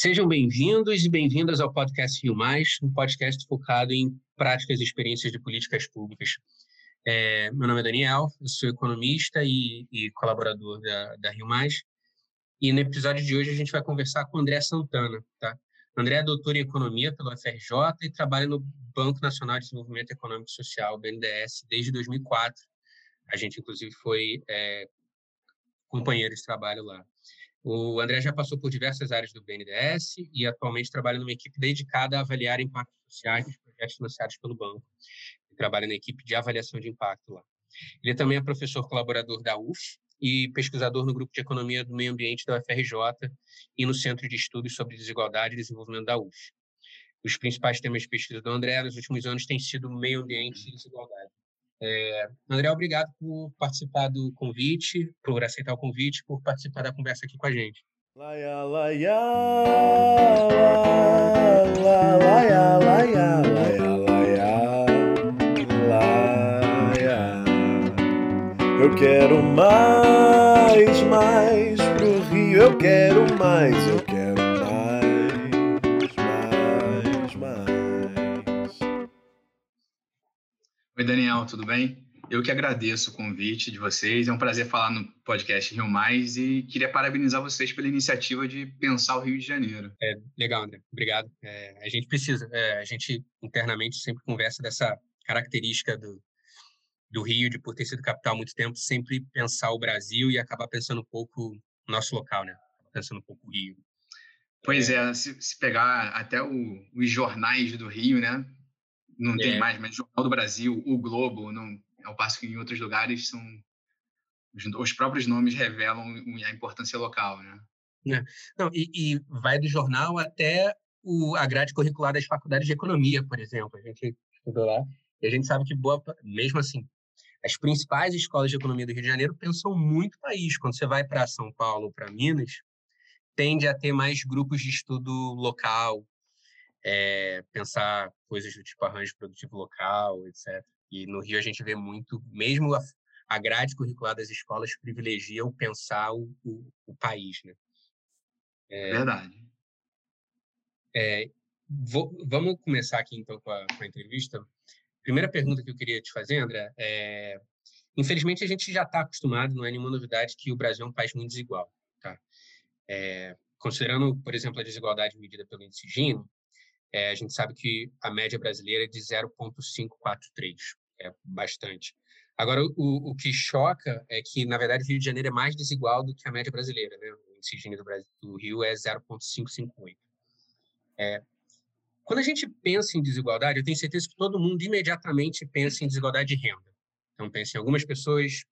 Sejam bem-vindos e bem-vindas ao podcast Rio Mais, um podcast focado em práticas e experiências de políticas públicas. Meu nome é Daniel, eu sou economista e colaborador da Rio Mais, e no episódio de hoje a gente vai conversar com o André Sant'Anna. Tá? O André é doutor em economia pela UFRJ e trabalha no Banco Nacional de Desenvolvimento Econômico e Social, BNDES, desde 2004. A gente, inclusive, foi companheiro de trabalho lá. O André já passou por diversas áreas do BNDES e atualmente trabalha numa equipe dedicada a avaliar impactos sociais dos projetos financiados pelo banco. Ele trabalha na equipe de avaliação de impacto lá. Ele também é professor colaborador da UF e pesquisador no grupo de economia do meio ambiente da UFRJ e no Centro de Estudos sobre Desigualdade e Desenvolvimento da UF. Os principais temas de pesquisa do André nos últimos anos têm sido meio ambiente e desigualdade. André, obrigado por participar do convite, por aceitar o convite, por participar da conversa aqui com a gente. Eu quero mais pro Rio, eu quero mais. Oi, Daniel, tudo bem? Eu que agradeço o convite de vocês. É um prazer falar no podcast Rio Mais e queria parabenizar vocês pela iniciativa de pensar o Rio de Janeiro. Legal, André. Obrigado. A gente precisa. A gente internamente sempre conversa dessa característica do Rio, de por ter sido capital há muito tempo, sempre pensar o Brasil e acabar pensando um pouco o nosso local, né? Pensando um pouco o Rio. Pois é, se pegar até os jornais do Rio, né? Não tem mais, mas o Jornal do Brasil, o Globo, não, ao passo que em outros lugares são os próprios nomes revelam a importância local, né? Não, e vai do jornal até a grade curricular das faculdades de economia, por exemplo. A gente estudou lá e a gente sabe que, mesmo assim, as principais escolas de economia do Rio de Janeiro pensam muito o país. Quando você vai para São Paulo, para Minas, tende a ter mais grupos de estudo local, pensar coisas do tipo arranjo produtivo local, etc. E no Rio a gente vê muito, mesmo a grade curricular das escolas privilegia o pensar o país, né? Verdade. Vamos começar aqui, então, com a entrevista. Primeira pergunta que eu queria te fazer, André, infelizmente a gente já está acostumado, não é nenhuma novidade, que o Brasil é um país muito desigual, tá? Considerando, por exemplo, a desigualdade medida pelo índice Gini, a gente sabe que a média brasileira é de 0,543, é bastante. Agora, o que choca é que, na verdade, o Rio de Janeiro é mais desigual do que a média brasileira, né? O índice Gini do Rio é 0,558. Quando a gente pensa em desigualdade, eu tenho certeza que todo mundo imediatamente pensa em desigualdade de renda. Então, pensa em algumas pessoas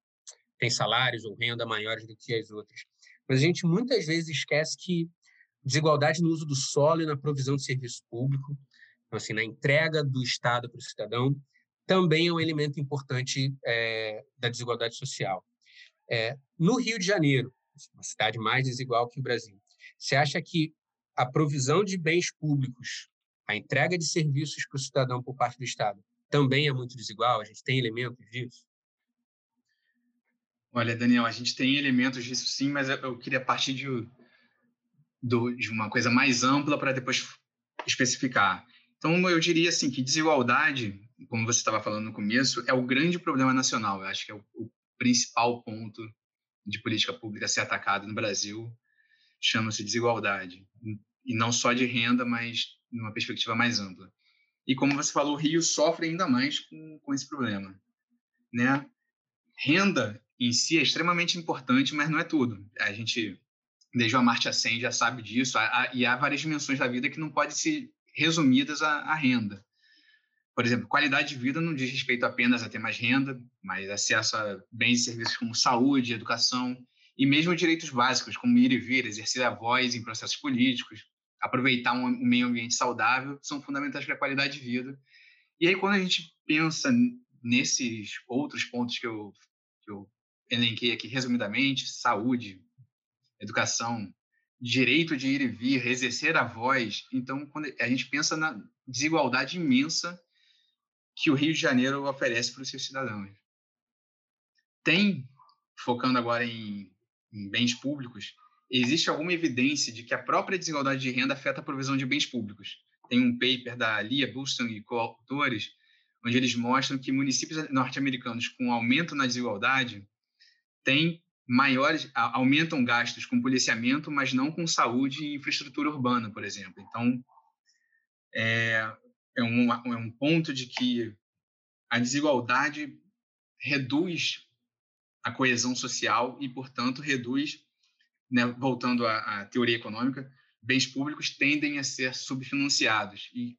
têm salários ou renda maiores do que as outras. Mas a gente muitas vezes esquece que desigualdade no uso do solo e na provisão de serviço público, então, assim, na entrega do Estado para o cidadão, também é um elemento importante da desigualdade social. No Rio de Janeiro, uma cidade mais desigual que o Brasil, você acha que a provisão de bens públicos, a entrega de serviços para o cidadão por parte do Estado, também é muito desigual? A gente tem elementos disso? Olha, Daniel, a gente tem elementos disso sim, mas eu queria partir de uma coisa mais ampla para depois especificar. Então, eu diria assim que desigualdade, como você estava falando no começo, é o grande problema nacional. Eu acho que é o principal ponto de política pública a ser atacado no Brasil, chama-se desigualdade. E não só de renda, mas numa perspectiva mais ampla. E como você falou, o Rio sofre ainda mais com esse problema, né? Renda em si é extremamente importante, mas não é tudo. A gente... Desde o Amartya Sen já sabe disso, e há várias dimensões da vida que não podem ser resumidas à renda. Por exemplo, qualidade de vida não diz respeito apenas a ter mais renda, mas acesso a bens e serviços como saúde, educação, e mesmo direitos básicos, como ir e vir, exercer a voz em processos políticos, aproveitar um meio ambiente saudável, são fundamentais para a qualidade de vida. E aí, quando a gente pensa nesses outros pontos que eu elenquei aqui resumidamente, saúde, educação, direito de ir e vir, exercer a voz. Então, quando a gente pensa na desigualdade imensa que o Rio de Janeiro oferece para os seus cidadãos. Tem, focando agora em bens públicos, existe alguma evidência de que a própria desigualdade de renda afeta a provisão de bens públicos. Tem um paper da Lia Buston e coautores, onde eles mostram que municípios norte-americanos com aumento na desigualdade têm maiores, aumentam gastos com policiamento, mas não com saúde e infraestrutura urbana, por exemplo. Então, é um ponto de que a desigualdade reduz a coesão social e, portanto, reduz, né, voltando à teoria econômica, bens públicos tendem a ser subfinanciados. E,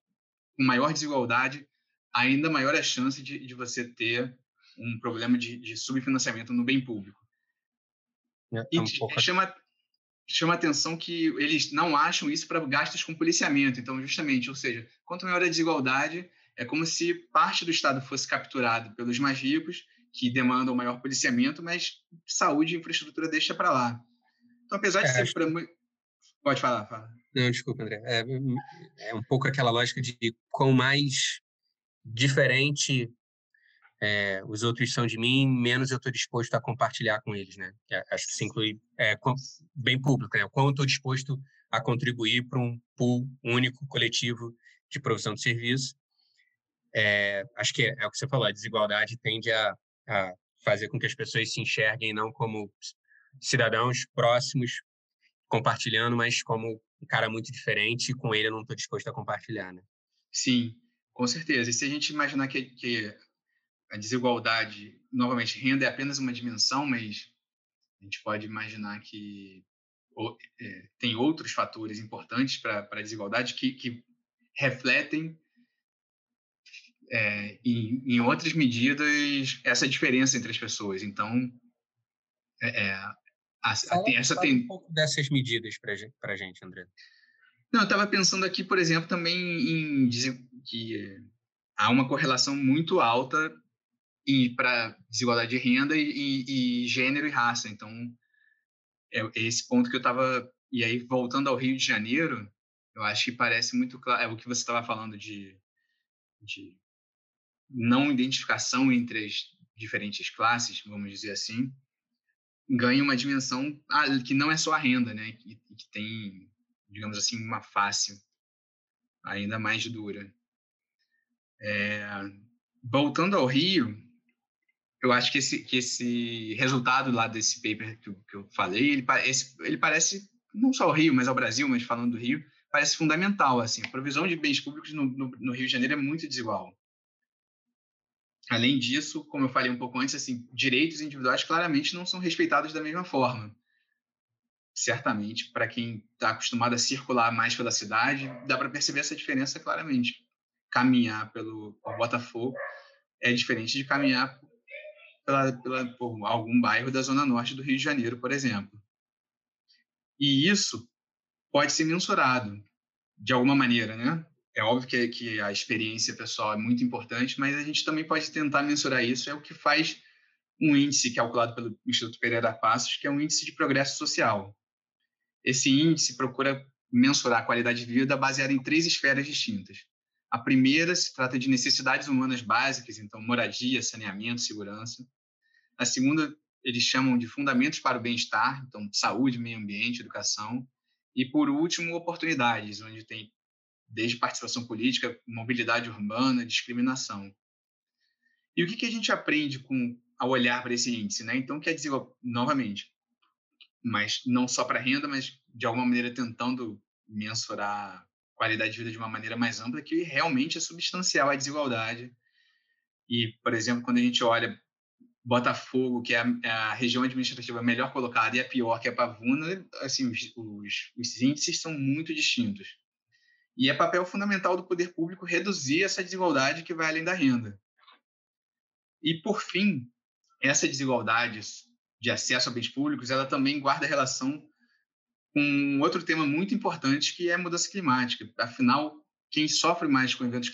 com maior desigualdade, ainda maior a chance de você ter um problema de subfinanciamento no bem público. Chama atenção que eles não acham isso para gastos com policiamento. Então, justamente, ou seja, quanto maior a desigualdade, é como se parte do Estado fosse capturado pelos mais ricos, que demandam maior policiamento, mas saúde e infraestrutura deixa para lá. Então, apesar de ser para muito... Pode falar, fala. Não, desculpa, André. É um pouco aquela lógica de quão mais diferente os outros são de mim, menos eu estou disposto a compartilhar com eles, né? Acho que isso inclui bem público, né? O quão eu estou disposto a contribuir para um pool único, coletivo de provisão de serviço. Acho que é o que você falou, a desigualdade tende a fazer com que as pessoas se enxerguem não como cidadãos próximos, compartilhando, mas como um cara muito diferente, e com ele eu não estou disposto a compartilhar, né? Sim, com certeza. E se a gente imaginar que a desigualdade, novamente, renda é apenas uma dimensão, mas a gente pode imaginar que tem outros fatores importantes para a desigualdade que refletem em outras medidas essa diferença entre as pessoas. Então, fala um pouco dessas medidas para a gente, André. Não, eu estava pensando aqui, por exemplo, também em dizer que há uma correlação muito alta para desigualdade de renda e gênero e raça. Então, é esse ponto que eu estava... E aí, voltando ao Rio de Janeiro, eu acho que parece muito claro... É o que você estava falando de não identificação entre as diferentes classes, vamos dizer assim, ganha uma dimensão que não é só a renda, né? Que tem, digamos assim, uma face ainda mais dura. Voltando ao Rio, eu acho que esse resultado lá desse paper que eu falei, ele parece, não só ao Rio, mas ao Brasil, mas falando do Rio, parece fundamental. Assim, a provisão de bens públicos no Rio de Janeiro é muito desigual. Além disso, como eu falei um pouco antes, assim, direitos individuais claramente não são respeitados da mesma forma. Certamente, para quem está acostumado a circular mais pela cidade, dá para perceber essa diferença claramente. Caminhar por Botafogo é diferente de caminhar por algum bairro da Zona Norte do Rio de Janeiro, por exemplo. E isso pode ser mensurado de alguma maneira, né? É óbvio que a experiência pessoal é muito importante, mas a gente também pode tentar mensurar isso. É o que faz um índice calculado pelo Instituto Pereira Passos, que é um índice de progresso social. Esse índice procura mensurar a qualidade de vida baseada em 3 esferas distintas. A primeira se trata de necessidades humanas básicas, então moradia, saneamento, segurança. A segunda, eles chamam de fundamentos para o bem-estar, então saúde, meio ambiente, educação. E, por último, oportunidades, onde tem desde participação política, mobilidade urbana, discriminação. E o que a gente aprende ao olhar para esse índice, né? Então, quer dizer, novamente, mas não só para a renda, mas de alguma maneira tentando mensurar a qualidade de vida de uma maneira mais ampla, que realmente é substancial a desigualdade. E, por exemplo, quando a gente olha Botafogo, que é a região administrativa melhor colocada, e a pior, que é a Pavuna, assim, os índices são muito distintos. E é papel fundamental do poder público reduzir essa desigualdade que vai além da renda. E, por fim, essa desigualdade de acesso a bens públicos, ela também guarda relação com outro tema muito importante, que é a mudança climática. Afinal, quem sofre mais com eventos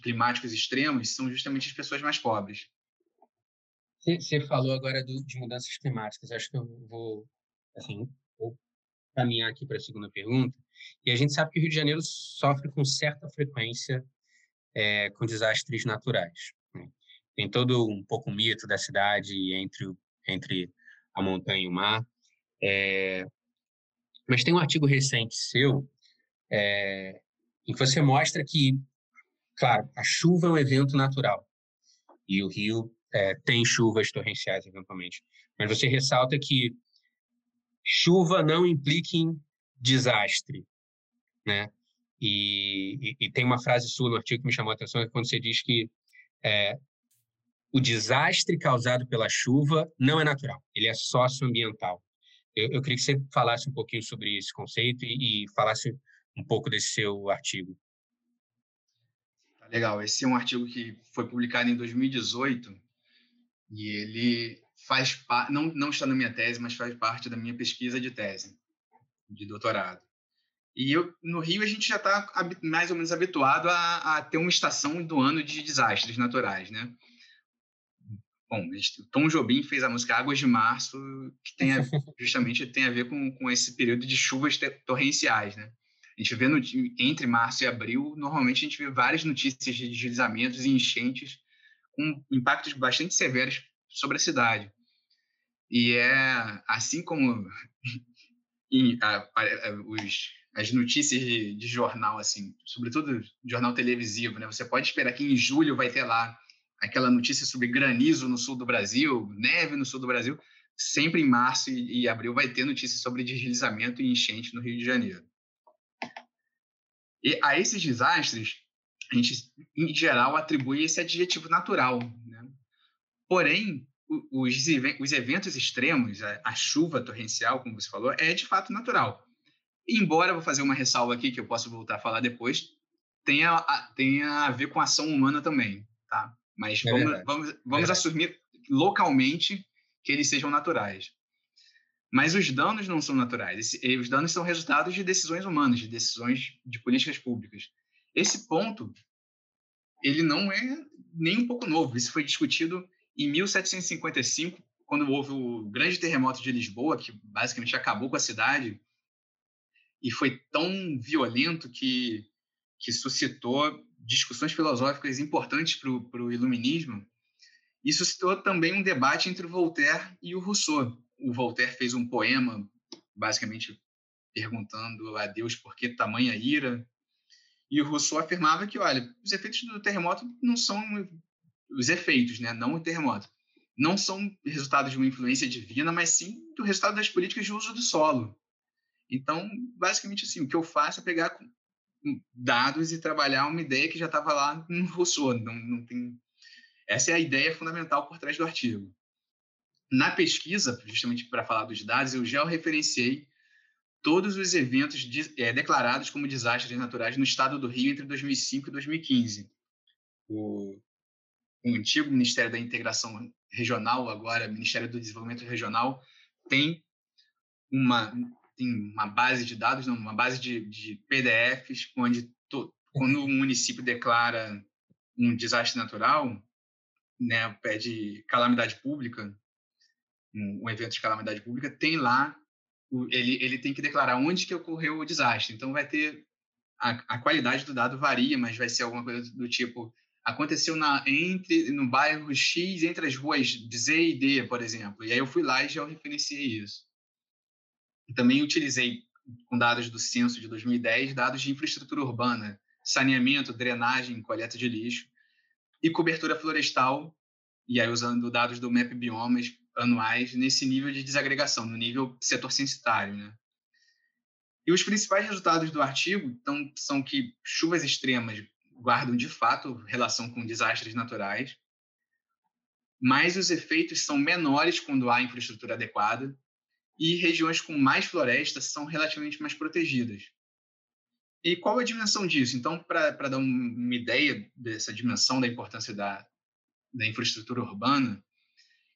climáticos extremos são justamente as pessoas mais pobres. Você falou agora de mudanças climáticas. Acho que eu vou... Assim, caminhar aqui para a segunda pergunta, e a gente sabe que o Rio de Janeiro sofre com certa frequência com desastres naturais, né? Tem todo um pouco o mito da cidade entre a montanha e o mar. Mas tem um artigo recente seu em que você mostra que, claro, a chuva é um evento natural e o Rio tem chuvas torrenciais eventualmente. Mas você ressalta que chuva não implica em desastre, né? E tem uma frase sua no artigo que me chamou a atenção, é quando você diz que o desastre causado pela chuva não é natural, ele é socioambiental. Eu queria que você falasse um pouquinho sobre esse conceito e falasse um pouco desse seu artigo. Legal, esse é um artigo que foi publicado em 2018 e ele não está na minha tese, mas faz parte da minha pesquisa de tese, de doutorado. E no Rio a gente já está mais ou menos habituado a ter uma estação do ano de desastres naturais, né? Bom, o Tom Jobim fez a música Águas de Março, que justamente tem a ver com esse período de chuvas torrenciais, né? A gente vê entre março e abril, normalmente a gente vê várias notícias de deslizamentos e enchentes com impactos bastante severos sobre a cidade. E assim como as notícias de jornal, assim, sobretudo jornal televisivo, né? Você pode esperar que em julho vai ter lá aquela notícia sobre granizo no sul do Brasil, neve no sul do Brasil. Sempre em março e abril vai ter notícias sobre deslizamento e enchente no Rio de Janeiro. E a esses desastres, a gente, em geral, atribui esse adjetivo natural, né? Porém, os eventos extremos, a chuva torrencial, como você falou, é de fato natural. Embora, vou fazer uma ressalva aqui, que eu posso voltar a falar depois, tenha a ver com a ação humana também, tá? Mas vamos assumir localmente que eles sejam naturais. Mas os danos não são naturais. Os danos são resultados de decisões humanas, de decisões de políticas públicas. Esse ponto, ele não é nem um pouco novo. Isso foi discutido em 1755, quando houve o grande terremoto de Lisboa, que basicamente acabou com a cidade. E foi tão violento que suscitou discussões filosóficas importantes para o iluminismo. E suscitou também um debate entre o Voltaire e o Rousseau. O Voltaire fez um poema, basicamente perguntando a Deus por que tamanha ira. E o Rousseau afirmava que, olha, os efeitos do terremoto não são os efeitos, né? Não o terremoto. Não são resultado de uma influência divina, mas sim do resultado das políticas de uso do solo. Então, basicamente, assim, o que eu faço é pegar dados e trabalhar uma ideia que já estava lá no Rousseau. Não tem... Essa é a ideia fundamental por trás do artigo. Na pesquisa, justamente para falar dos dados, eu já referenciei todos os eventos declarados como desastres naturais no estado do Rio entre 2005 e 2015. O antigo Ministério da Integração Regional, agora Ministério do Desenvolvimento Regional, tem uma base de dados, uma base de PDFs, onde quando um município declara um desastre natural, né, pede calamidade pública, um evento de calamidade pública, tem lá, ele tem que declarar onde que ocorreu o desastre. Então, vai ter, a qualidade do dado varia, mas vai ser alguma coisa do tipo, aconteceu no bairro X, entre as ruas Z e D, por exemplo. E aí eu fui lá e já referenciei isso. E também utilizei, com dados do Censo de 2010, dados de infraestrutura urbana, saneamento, drenagem, coleta de lixo e cobertura florestal, e aí usando dados do MapBiomas, anuais nesse nível de desagregação, no nível setor censitário, né? E os principais resultados do artigo são que chuvas extremas guardam, de fato, relação com desastres naturais, mas os efeitos são menores quando há infraestrutura adequada e regiões com mais floresta são relativamente mais protegidas. E qual a dimensão disso? Então, para dar uma ideia dessa dimensão da importância da infraestrutura urbana,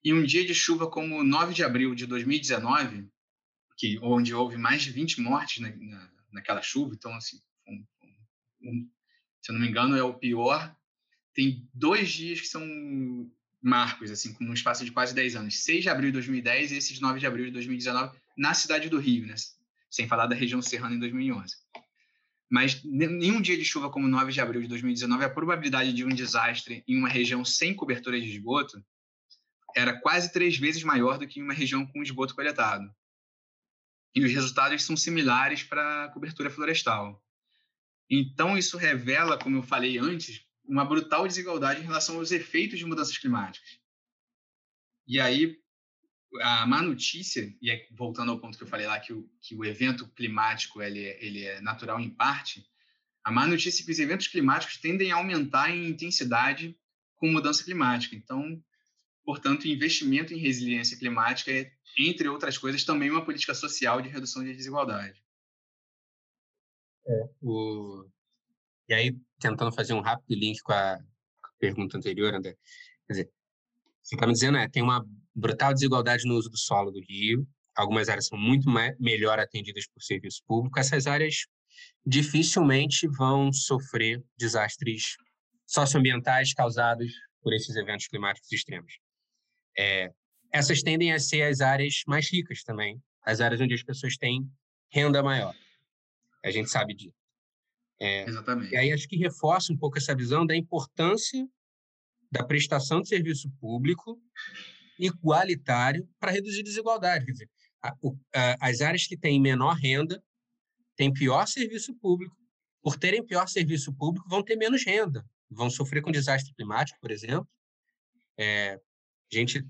e um dia de chuva como 9 de abril de 2019, onde houve mais de 20 mortes naquela chuva, então, assim, se eu não me engano, é o pior, tem 2 dias que são marcos, assim, com um espaço de quase 10 anos. 6 de abril de 2010 e esses 9 de abril de 2019 na cidade do Rio, né? Sem falar da região serrana em 2011. Mas nenhum dia de chuva como 9 de abril de 2019, a probabilidade de um desastre em uma região sem cobertura de esgoto era quase 3 vezes maior do que em uma região com esgoto coletado. e os resultados são similares para a cobertura florestal. Então, isso revela, como eu falei antes, uma brutal desigualdade em relação aos efeitos de mudanças climáticas. E aí, a má notícia, e é voltando ao ponto que eu falei lá, que o evento climático ele é natural em parte, a má notícia é que os eventos climáticos tendem a aumentar em intensidade com mudança climática. Então, portanto, investimento em resiliência climática é, entre outras coisas, também uma política social de redução de desigualdade. E aí, tentando fazer um rápido link com a pergunta anterior, André, quer dizer, você está me dizendo, tem uma brutal desigualdade no uso do solo do Rio, algumas áreas são muito melhor atendidas por serviço público, essas áreas dificilmente vão sofrer desastres socioambientais causados por esses eventos climáticos extremos. Essas tendem a ser as áreas mais ricas também, as áreas onde as pessoas têm renda maior. A gente sabe disso. Exatamente. E aí acho que reforça um pouco essa visão da importância da prestação de serviço público igualitário para reduzir desigualdade. Quer dizer, as áreas que têm menor renda têm pior serviço público. Por terem pior serviço público, vão ter menos renda. Vão sofrer com desastre climático, por exemplo. A gente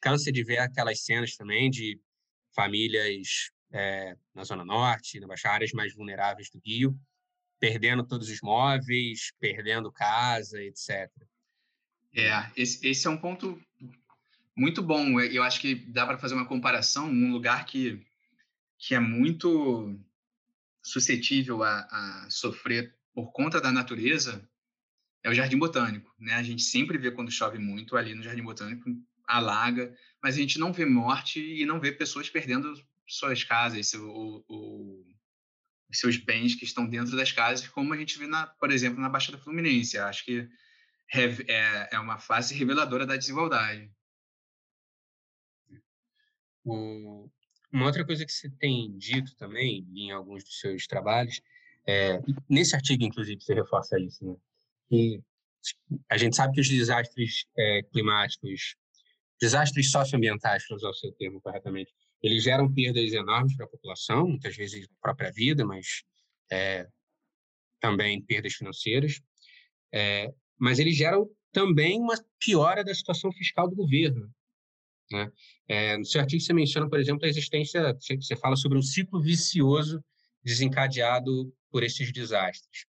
cansa de ver aquelas cenas também de famílias na Zona Norte, nas áreas mais vulneráveis do Rio, perdendo todos os móveis, perdendo casa, etc. Esse é um ponto muito bom. Eu acho que dá para fazer uma comparação. Um lugar que é muito suscetível a sofrer por conta da natureza é o Jardim Botânico, né? A gente sempre vê quando chove muito ali no Jardim Botânico, alaga, mas a gente não vê morte e não vê pessoas perdendo suas casas, os seus bens que estão dentro das casas, como a gente vê, por exemplo, na Baixada Fluminense. Acho que é uma fase reveladora da desigualdade. Uma outra coisa que você tem dito também, em alguns dos seus trabalhos, nesse artigo, inclusive, você reforça isso, né? E a gente sabe que os desastres climáticos, desastres socioambientais, para usar o seu termo corretamente, eles geram perdas enormes para a população, muitas vezes a própria vida, mas também perdas financeiras. Mas eles geram também uma piora da situação fiscal do governo, né? No seu artigo você menciona, por exemplo, a existência, você fala sobre um ciclo vicioso desencadeado por esses desastres.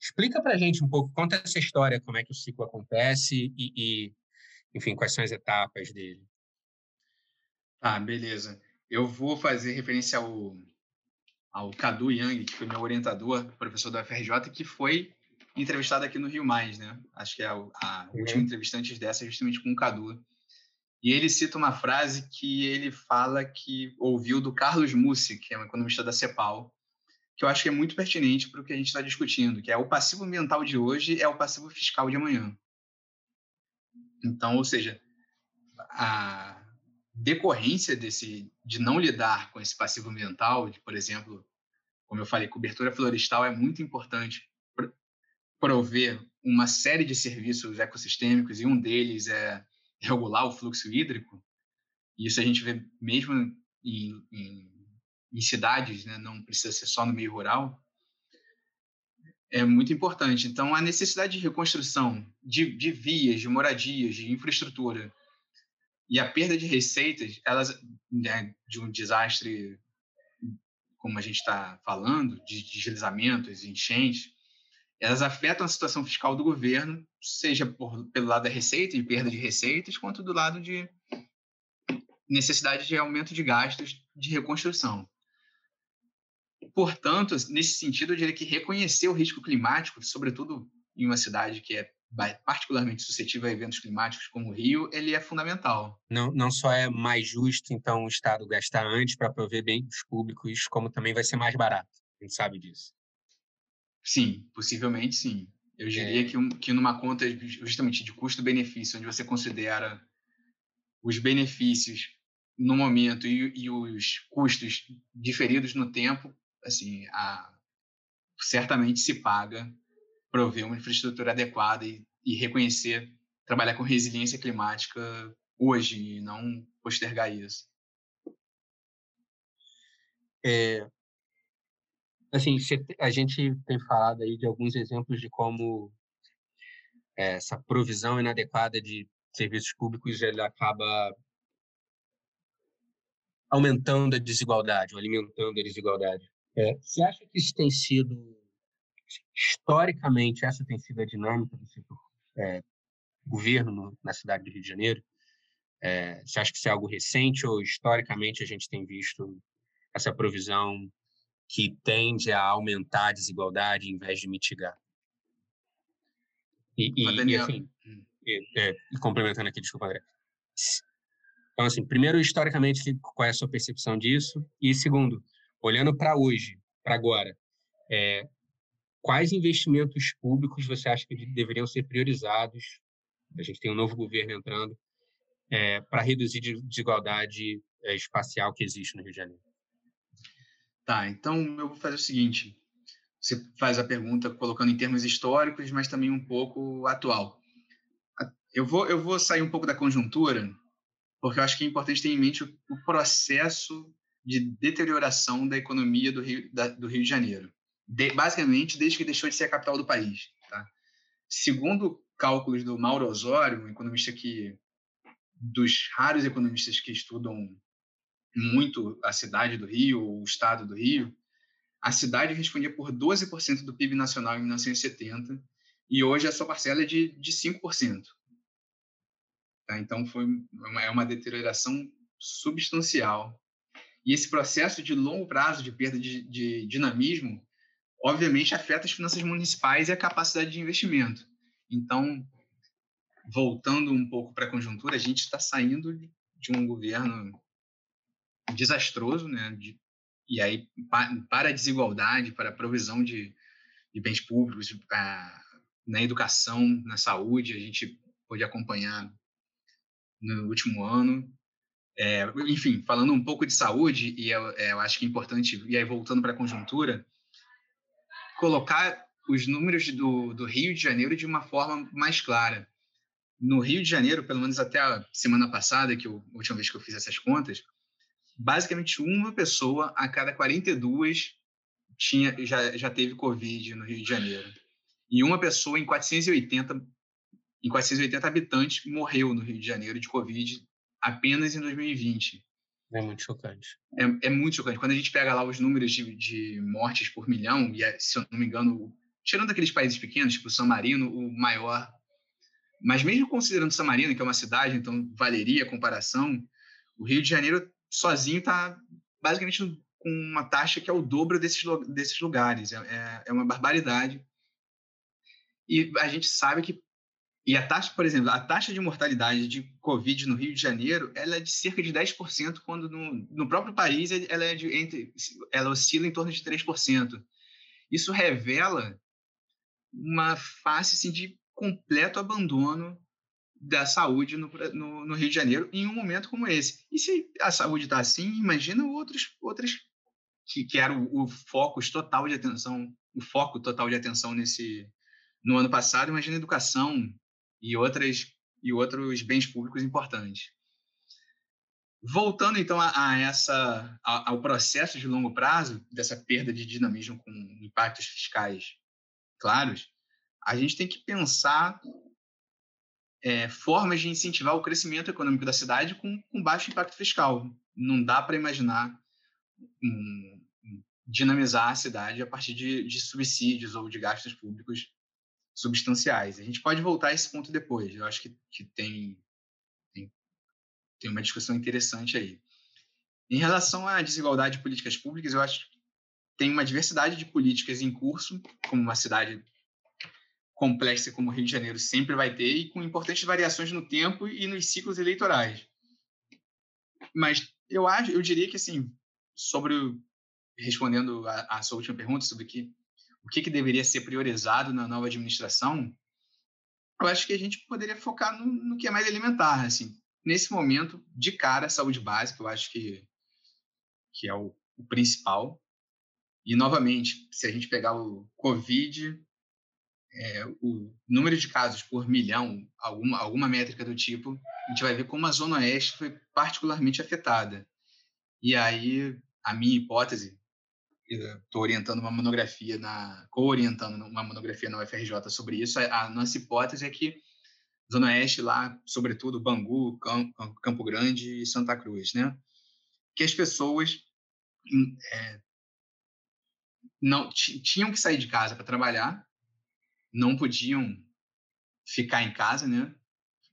Explica para a gente um pouco, conta essa história, como é que o ciclo acontece e enfim, quais são as etapas dele. Beleza. Eu vou fazer referência ao Cadu Yang, que foi meu orientador, professor da UFRJ, que foi entrevistado aqui no Rio Mais, né? Acho que a última entrevista antes dessa é justamente com o Cadu. E ele cita uma frase que ele fala que ouviu do Carlos Mussi, que é um economista da Cepal, que eu acho que é muito pertinente para o que a gente está discutindo, que é o passivo ambiental de hoje é o passivo fiscal de amanhã. Então, ou seja, a decorrência de não lidar com esse passivo ambiental, por exemplo, como eu falei, cobertura florestal é muito importante prover uma série de serviços ecossistêmicos, e um deles é regular o fluxo hídrico. Isso a gente vê mesmo em cidades, né? Não precisa ser só no meio rural, é muito importante. Então, a necessidade de reconstrução de vias, de moradias, de infraestrutura e a perda de receitas, elas, né, de um desastre, como a gente está falando, de deslizamentos, enchentes, elas afetam a situação fiscal do governo, seja pelo lado da receita e perda de receitas, quanto do lado de necessidade de aumento de gastos de reconstrução. Portanto, nesse sentido, eu diria que reconhecer o risco climático, sobretudo em uma cidade que é particularmente suscetível a eventos climáticos como o Rio, ele é fundamental. Não só é mais justo, então, o Estado gastar antes para prover bens públicos, como também vai ser mais barato. A gente sabe disso. Sim, possivelmente sim. Eu diria que numa conta justamente de custo-benefício, onde você considera os benefícios no momento e os custos diferidos no tempo, assim, certamente se paga prover uma infraestrutura adequada e reconhecer, trabalhar com resiliência climática hoje e não postergar isso. Assim, a gente tem falado aí de alguns exemplos de como essa provisão inadequada de serviços públicos ele acaba aumentando a desigualdade, ou alimentando a desigualdade. Você acha que isso tem sido, historicamente, essa tem sido a dinâmica do setor, governo na cidade do Rio de Janeiro? Você acha que isso é algo recente ou, historicamente, a gente tem visto essa provisão que tende a aumentar a desigualdade em vez de mitigar? E complementando aqui, desculpa, André. Então, assim, primeiro, historicamente, qual é a sua percepção disso? E, segundo, olhando para hoje, para agora, quais investimentos públicos você acha que deveriam ser priorizados? A gente tem um novo governo entrando para reduzir a desigualdade espacial que existe no Rio de Janeiro. Tá, então eu vou fazer o seguinte. Você faz a pergunta colocando em termos históricos, mas também um pouco atual. Eu vou sair um pouco da conjuntura, porque eu acho que é importante ter em mente o processo de deterioração da economia do Rio de Janeiro, basicamente desde que deixou de ser a capital do país. Tá? Segundo cálculos do Mauro Osório, um economista dos raros economistas que estudam muito a cidade do Rio, ou o estado do Rio, a cidade respondia por 12% do PIB nacional em 1970, e hoje a sua parcela é de 5%. Tá? Então, é uma deterioração substancial. E esse processo de longo prazo de perda de dinamismo, obviamente, afeta as finanças municipais e a capacidade de investimento. Então, voltando um pouco para a conjuntura, a gente está saindo de um governo desastroso, né? E aí, para a desigualdade, para a provisão de bens públicos, na educação, na saúde, a gente pôde acompanhar no último ano. Enfim, falando um pouco de saúde, e eu acho que é importante, e aí voltando para a conjuntura, colocar os números do Rio de Janeiro de uma forma mais clara. No Rio de Janeiro, pelo menos até a semana passada, que a última vez que eu fiz essas contas, basicamente uma pessoa a cada 42 já teve Covid no Rio de Janeiro. E uma pessoa em 480 habitantes morreu no Rio de Janeiro de Covid apenas em 2020. É muito chocante. É muito chocante. Quando a gente pega lá os números de mortes por milhão, e se eu não me engano, tirando aqueles países pequenos, tipo San Marino, o maior. Mas mesmo considerando San Marino, que é uma cidade, então valeria a comparação, o Rio de Janeiro sozinho está basicamente com uma taxa que é o dobro desses lugares. É uma barbaridade. E a gente sabe que... E a taxa, por exemplo, a taxa de mortalidade de Covid no Rio de Janeiro, ela é de cerca de 10%, quando no próprio país ela oscila em torno de 3%. Isso revela uma face assim, de completo abandono da saúde no Rio de Janeiro em um momento como esse. E se a saúde está assim, imagina outras que era o foco total de atenção no ano passado, imagina a educação e outros bens públicos importantes. Voltando, então, ao processo de longo prazo, dessa perda de dinamismo com impactos fiscais claros, a gente tem que pensar formas de incentivar o crescimento econômico da cidade com baixo impacto fiscal. Não dá para imaginar dinamizar a cidade a partir de subsídios ou de gastos públicos substanciais. A gente pode voltar a esse ponto depois. Eu acho que tem uma discussão interessante aí. Em relação à desigualdade de políticas públicas, eu acho que tem uma diversidade de políticas em curso, como uma cidade complexa como o Rio de Janeiro sempre vai ter, e com importantes variações no tempo e nos ciclos eleitorais. Mas eu diria que, assim, respondendo a sua última pergunta sobre o que deveria ser priorizado na nova administração, eu acho que a gente poderia focar no que é mais elementar. Assim. Nesse momento, de cara, a saúde básica, eu acho que é o principal. E, novamente, se a gente pegar o Covid, o número de casos por milhão, alguma métrica do tipo, a gente vai ver como a Zona Oeste foi particularmente afetada. E aí, a minha hipótese, estou orientando uma monografia na UFRJ sobre isso, a nossa hipótese é que Zona Oeste lá, sobretudo Bangu, Campo Grande e Santa Cruz, né? Que as pessoas não tinham que sair de casa para trabalhar, não podiam ficar em casa, né?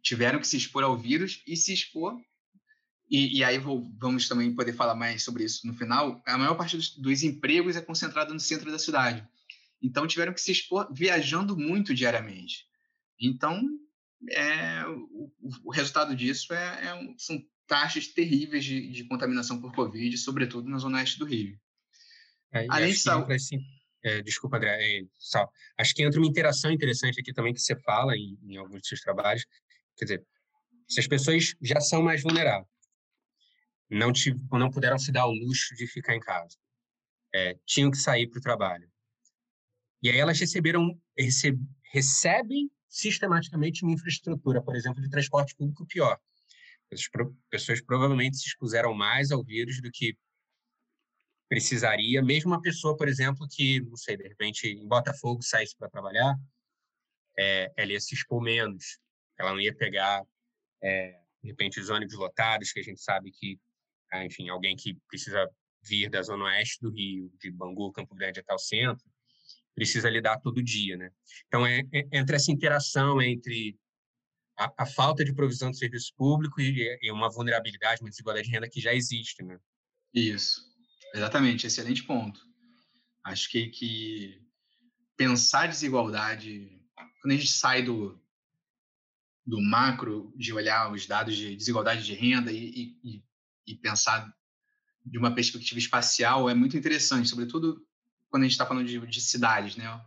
Tiveram que se expor ao vírus e se expor. E aí vamos também poder falar mais sobre isso no final. A maior parte dos empregos é concentrada no centro da cidade. Então, tiveram que se expor viajando muito diariamente. Então, o resultado disso são taxas terríveis de contaminação por Covid, sobretudo na Zona Oeste do Rio. Além de saúde... desculpa, André, Sal. Acho que entra uma interação interessante aqui também que você fala em alguns dos seus trabalhos. Quer dizer, se as pessoas já são mais vulneráveis, não puderam se dar ao luxo de ficar em casa, tinham que sair para o trabalho. E aí elas recebem sistematicamente uma infraestrutura, por exemplo, de transporte público pior. As pessoas provavelmente se expuseram mais ao vírus do que precisaria, mesmo uma pessoa, por exemplo, que, não sei, de repente, em Botafogo saísse para trabalhar, ela ia se expor menos, ela não ia pegar, de repente, os ônibus lotados, que a gente sabe que, enfim, alguém que precisa vir da Zona Oeste do Rio, de Bangu, Campo Grande até o centro, precisa lidar todo dia, né? Então, entre essa interação entre a falta de provisão de serviço público e uma vulnerabilidade, uma desigualdade de renda que já existe, né? Isso. Exatamente, excelente ponto. Acho que pensar desigualdade, quando a gente sai do macro, de olhar os dados de desigualdade de renda e pensar de uma perspectiva espacial, é muito interessante, sobretudo quando a gente está falando de cidades, né?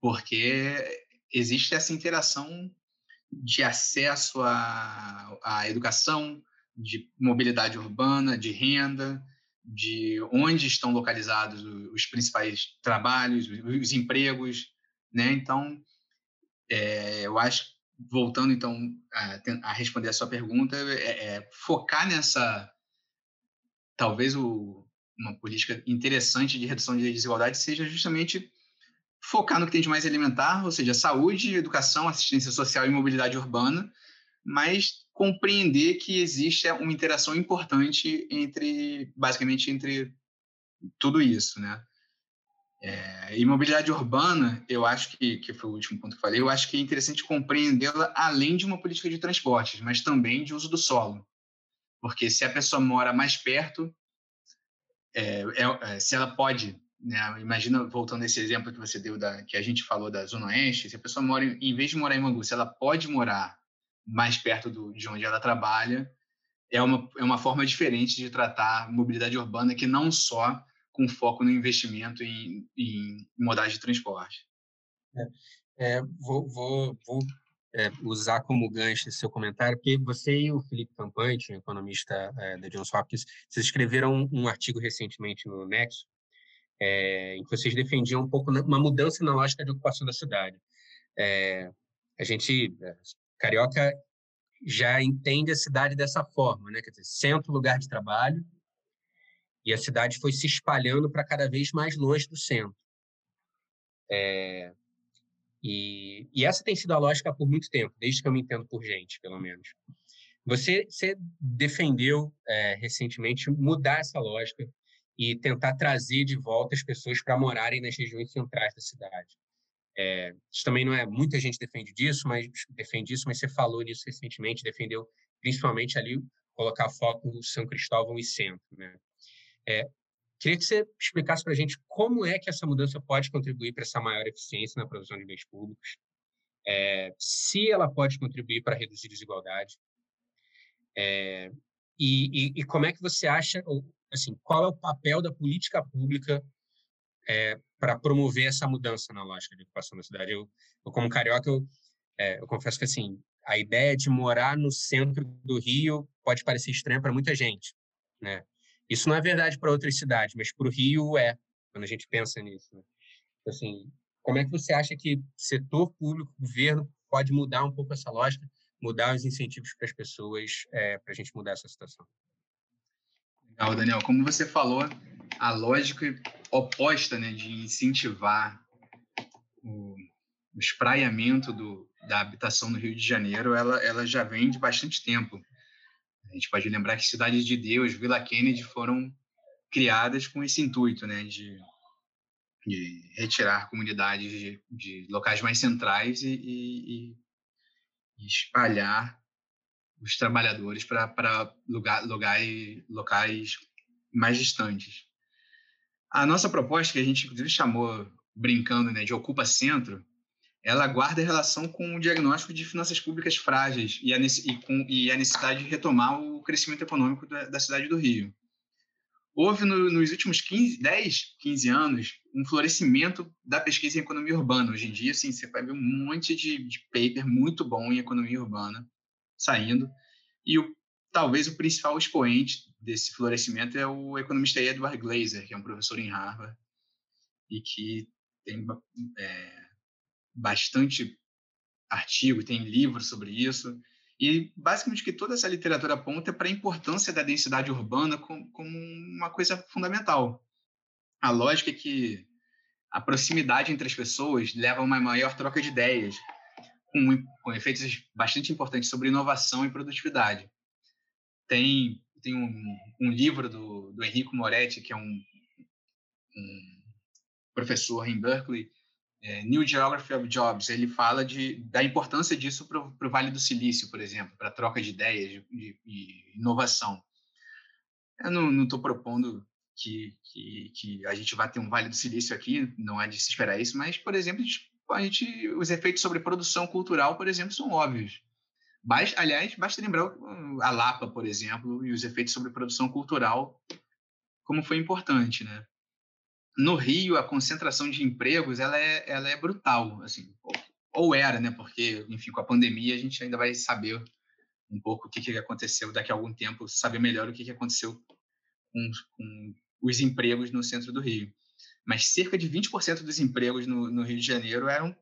Porque existe essa interação de acesso à educação, de mobilidade urbana, de renda, de onde estão localizados os principais trabalhos, os empregos, né? Então, eu acho, voltando então a responder a sua pergunta, focar nessa, talvez uma política interessante de redução de desigualdade seja justamente focar no que tem de mais elementar, ou seja, saúde, educação, assistência social e mobilidade urbana, mas compreender que existe uma interação importante entre tudo isso, né? E mobilidade urbana, eu acho que foi o último ponto que eu falei, eu acho que é interessante compreendê-la além de uma política de transportes, mas também de uso do solo. Porque se a pessoa mora mais perto, se ela pode, né? Imagina, voltando a esse exemplo que você deu, que a gente falou da Zona Oeste, se a pessoa mora, em vez de morar em Bangu, se ela pode morar mais perto de onde ela trabalha, é uma forma diferente de tratar mobilidade urbana que não só com foco no investimento em modais de transporte. Vou usar como gancho esse seu comentário, porque você e o Felipe Campante, economista da Johns Hopkins, vocês escreveram um artigo recentemente no Nexo, em que vocês defendiam um pouco uma mudança na lógica de ocupação da cidade. A gente... Carioca já entende a cidade dessa forma, né? Quer dizer, centro, lugar de trabalho, e a cidade foi se espalhando para cada vez mais longe do centro. E essa tem sido a lógica por muito tempo, desde que eu me entendo por gente, pelo menos. Você defendeu recentemente mudar essa lógica e tentar trazer de volta as pessoas para morarem nas regiões centrais da cidade. Isso também não é... Muita gente defende isso, mas você falou nisso recentemente, defendeu principalmente ali colocar foco no São Cristóvão e Centro, né? Queria que você explicasse para a gente como é que essa mudança pode contribuir para essa maior eficiência na produção de bens públicos, se ela pode contribuir para reduzir desigualdade, e como é que você acha, assim, qual é o papel da política pública para promover essa mudança na lógica de ocupação da cidade. Eu como carioca, eu confesso que assim, a ideia de morar no centro do Rio pode parecer estranha para muita gente, né? Isso não é verdade para outras cidades, mas para o Rio quando a gente pensa nisso, né? Assim, como é que você acha que setor público, governo, pode mudar um pouco essa lógica, mudar os incentivos para as pessoas, para a gente mudar essa situação? Legal, Daniel. Como você falou, a lógica oposta, né, de incentivar o espraiamento da habitação no Rio de Janeiro, ela já vem de bastante tempo. A gente pode lembrar que Cidade de Deus, Vila Kennedy foram criadas com esse intuito, né, de retirar comunidades de locais mais centrais e espalhar os trabalhadores para locais mais distantes. A nossa proposta, que a gente inclusive chamou, brincando, né, de Ocupa Centro, ela guarda relação com o diagnóstico de finanças públicas frágeis e a necessidade de retomar o crescimento econômico da cidade do Rio. Houve, nos últimos 10, 15 anos, um florescimento da pesquisa em economia urbana. Hoje em dia, assim, você vai ver um monte de paper muito bom em economia urbana saindo. E talvez o principal expoente desse florescimento é o economista Edward Glaser, que é um professor em Harvard e que tem bastante artigo, tem livro sobre isso. E, basicamente, que toda essa literatura aponta para a importância da densidade urbana como uma coisa fundamental. A lógica é que a proximidade entre as pessoas leva a uma maior troca de ideias, com efeitos bastante importantes sobre inovação e produtividade. Tem um livro do Enrico Moretti, que é um professor em Berkeley, New Geography of Jobs. Ele fala da importância disso para o Vale do Silício, por exemplo, para a troca de ideias e inovação. Eu não estou propondo que a gente vá ter um Vale do Silício aqui, não é de se esperar isso, mas, por exemplo, os efeitos sobre produção cultural, por exemplo, são óbvios. Aliás, basta lembrar a Lapa, por exemplo, e os efeitos sobre produção cultural, como foi importante, né? No Rio, a concentração de empregos ela é brutal, assim, ou era, né? Porque, enfim, com a pandemia, a gente ainda vai saber um pouco o que aconteceu daqui a algum tempo, saber melhor o que aconteceu com os empregos no centro do Rio. Mas cerca de 20% dos empregos no Rio de Janeiro eram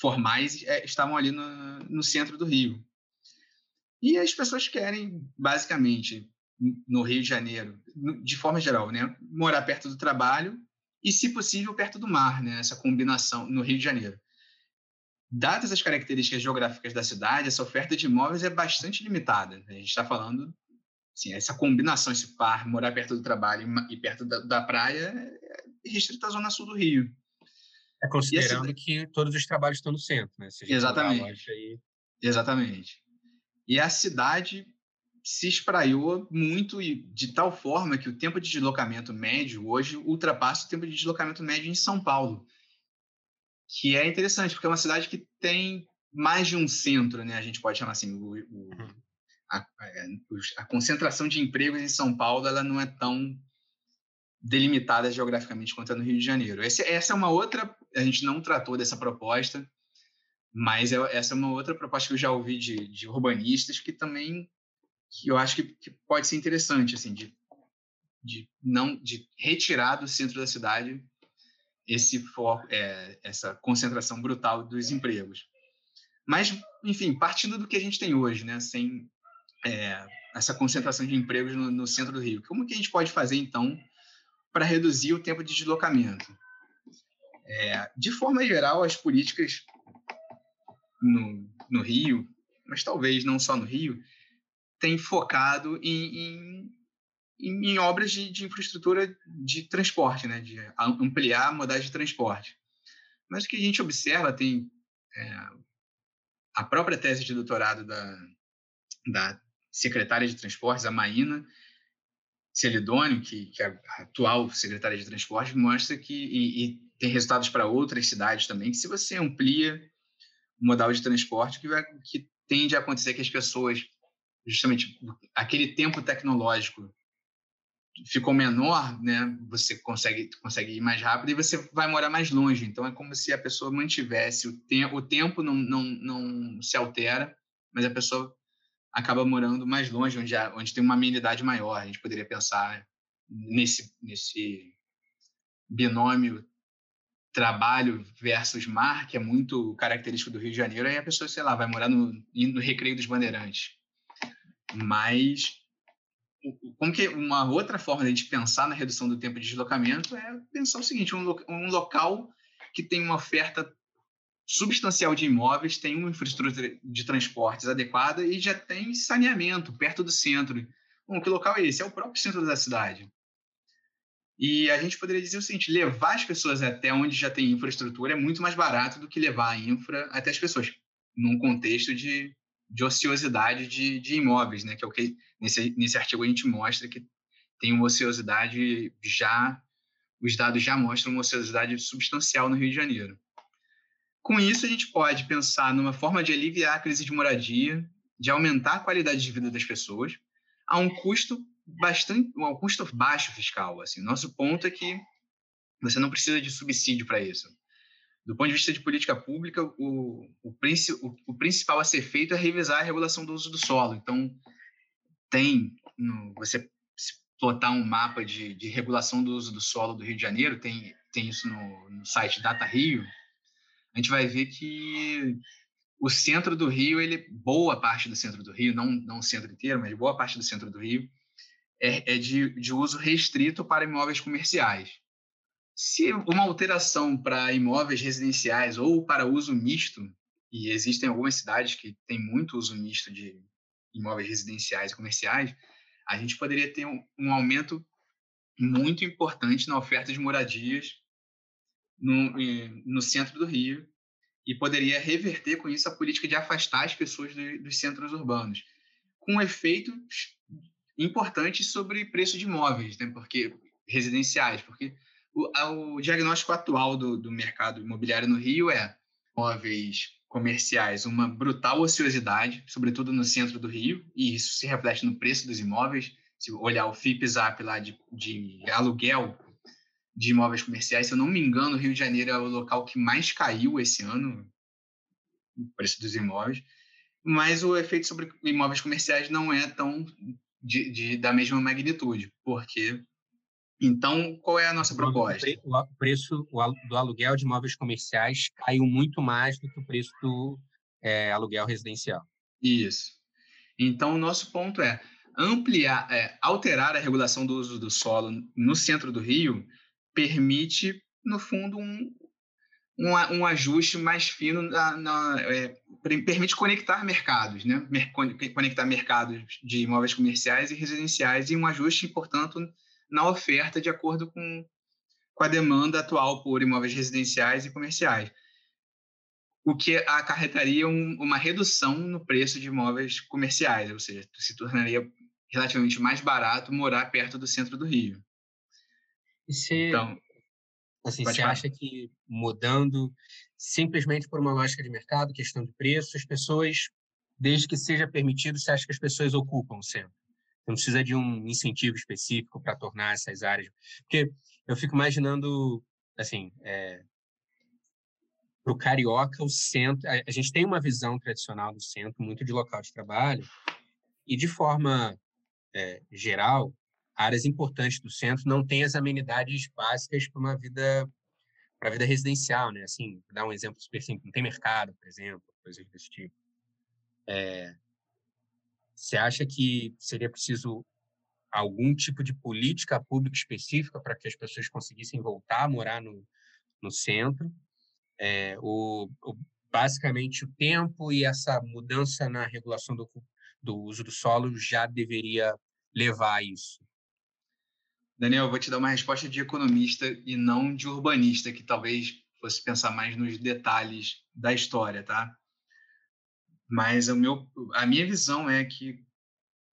formais, estavam ali no centro do Rio. E as pessoas querem, basicamente, no Rio de Janeiro, de forma geral, né, morar perto do trabalho e, se possível, perto do mar, né, essa combinação no Rio de Janeiro. Dadas as características geográficas da cidade, essa oferta de imóveis é bastante limitada. A gente está falando, assim, essa combinação, esse par, morar perto do trabalho e perto da praia, é restrita à zona sul do Rio. É considerando que todos os trabalhos estão no centro, né? Se a gente Exatamente. Loja aí... Exatamente. E a cidade se espraiou muito e de tal forma que o tempo de deslocamento médio hoje ultrapassa o tempo de deslocamento médio em São Paulo, que é interessante, porque é uma cidade que tem mais de um centro, né? A gente pode chamar assim, a concentração de empregos em São Paulo ela não é tão delimitada geograficamente quanto é no Rio de Janeiro. Essa é uma outra, a gente não tratou dessa proposta, mas essa é uma outra proposta que eu já ouvi de urbanistas que também que eu acho que pode ser interessante, assim, de retirar do centro da cidade essa concentração brutal dos empregos. Mas, enfim, partindo do que a gente tem hoje, né, sem essa concentração de empregos no centro do Rio, como que a gente pode fazer, então, para reduzir o tempo de deslocamento? De forma geral, as políticas no Rio, mas talvez não só no Rio, tem focado em obras de infraestrutura de transporte, né? De ampliar a modalidade de transporte. Mas o que a gente observa tem a própria tese de doutorado da secretária de transportes, a Maína Celidônio, que é a atual secretária de transportes, mostra que, e tem resultados para outras cidades também, que se você amplia o modal de transporte, que tende a acontecer que as pessoas, justamente aquele tempo tecnológico ficou menor, né? Você consegue ir mais rápido e você vai morar mais longe. Então, é como se a pessoa mantivesse o tempo não se altera, mas a pessoa acaba morando mais longe, onde tem uma amenidade maior. A gente poderia pensar nesse binômio trabalho versus mar, que é muito característico do Rio de Janeiro, aí a pessoa, sei lá, vai morar no Recreio dos Bandeirantes. Mas como que uma outra forma de pensar na redução do tempo de deslocamento é pensar o seguinte: um local que tem uma oferta substancial de imóveis, tem uma infraestrutura de transportes adequada e já tem saneamento perto do centro. Bom, que local é esse? É o próprio centro da cidade. E a gente poderia dizer o seguinte: levar as pessoas até onde já tem infraestrutura é muito mais barato do que levar a infra até as pessoas, num contexto de ociosidade de imóveis, né? Que é o que nesse artigo a gente mostra, que tem uma ociosidade já... Os dados já mostram uma ociosidade substancial no Rio de Janeiro. Com isso, a gente pode pensar numa forma de aliviar a crise de moradia, de aumentar a qualidade de vida das pessoas, a um custo baixo fiscal. Assim. Nosso ponto é que você não precisa de subsídio para isso. Do ponto de vista de política pública, o principal a ser feito é revisar a regulação do uso do solo. Então, você plotar um mapa de regulação do uso do solo do Rio de Janeiro, tem isso no site Data Rio, a gente vai ver que o centro do Rio, boa parte do centro do Rio, não o centro inteiro, mas boa parte do centro do Rio, é de uso restrito para imóveis comerciais. Se uma alteração para imóveis residenciais ou para uso misto, e existem algumas cidades que têm muito uso misto de imóveis residenciais e comerciais, a gente poderia ter um aumento muito importante na oferta de moradias no centro do Rio e poderia reverter com isso a política de afastar as pessoas dos centros urbanos, com efeitos importantes sobre preço de imóveis, né? Porque residenciais, porque o diagnóstico atual do mercado imobiliário no Rio é imóveis comerciais, uma brutal ociosidade, sobretudo no centro do Rio, e isso se reflete no preço dos imóveis. Se olhar o FIPZAP lá de aluguel de imóveis comerciais, se eu não me engano, o Rio de Janeiro é o local que mais caiu esse ano, o preço dos imóveis, mas o efeito sobre imóveis comerciais não é tão da mesma magnitude, porque... Então, qual é a nossa proposta? O preço do aluguel de imóveis comerciais caiu muito mais do que o preço do aluguel residencial. Isso. Então, o nosso ponto é alterar a regulação do uso do solo no centro do Rio permite, no fundo, um ajuste mais fino, permite conectar mercados, né? Conectar mercados de imóveis comerciais e residenciais e um ajuste, portanto, na oferta de acordo com a demanda atual por imóveis residenciais e comerciais, o que acarretaria uma redução no preço de imóveis comerciais, ou seja, se tornaria relativamente mais barato morar perto do centro do Rio. E você acha que mudando simplesmente por uma lógica de mercado, questão de preço, as pessoas, desde que seja permitido, você acha que as pessoas ocupam o centro? Não precisa de um incentivo específico para tornar essas áreas... Porque eu fico imaginando, assim, para o carioca, o centro... A gente tem uma visão tradicional do centro, muito de local de trabalho, e de forma geral, áreas importantes do centro não têm as amenidades básicas para a vida residencial, né? Assim, vou dar um exemplo super simples, não tem mercado, por exemplo, coisas desse tipo. Você acha que seria preciso algum tipo de política pública específica para que as pessoas conseguissem voltar a morar no centro? Basicamente, o tempo e essa mudança na regulação do uso do solo já deveria levar a isso? Daniel, eu vou te dar uma resposta de economista e não de urbanista, que talvez fosse pensar mais nos detalhes da história, tá? Mas a minha visão é que,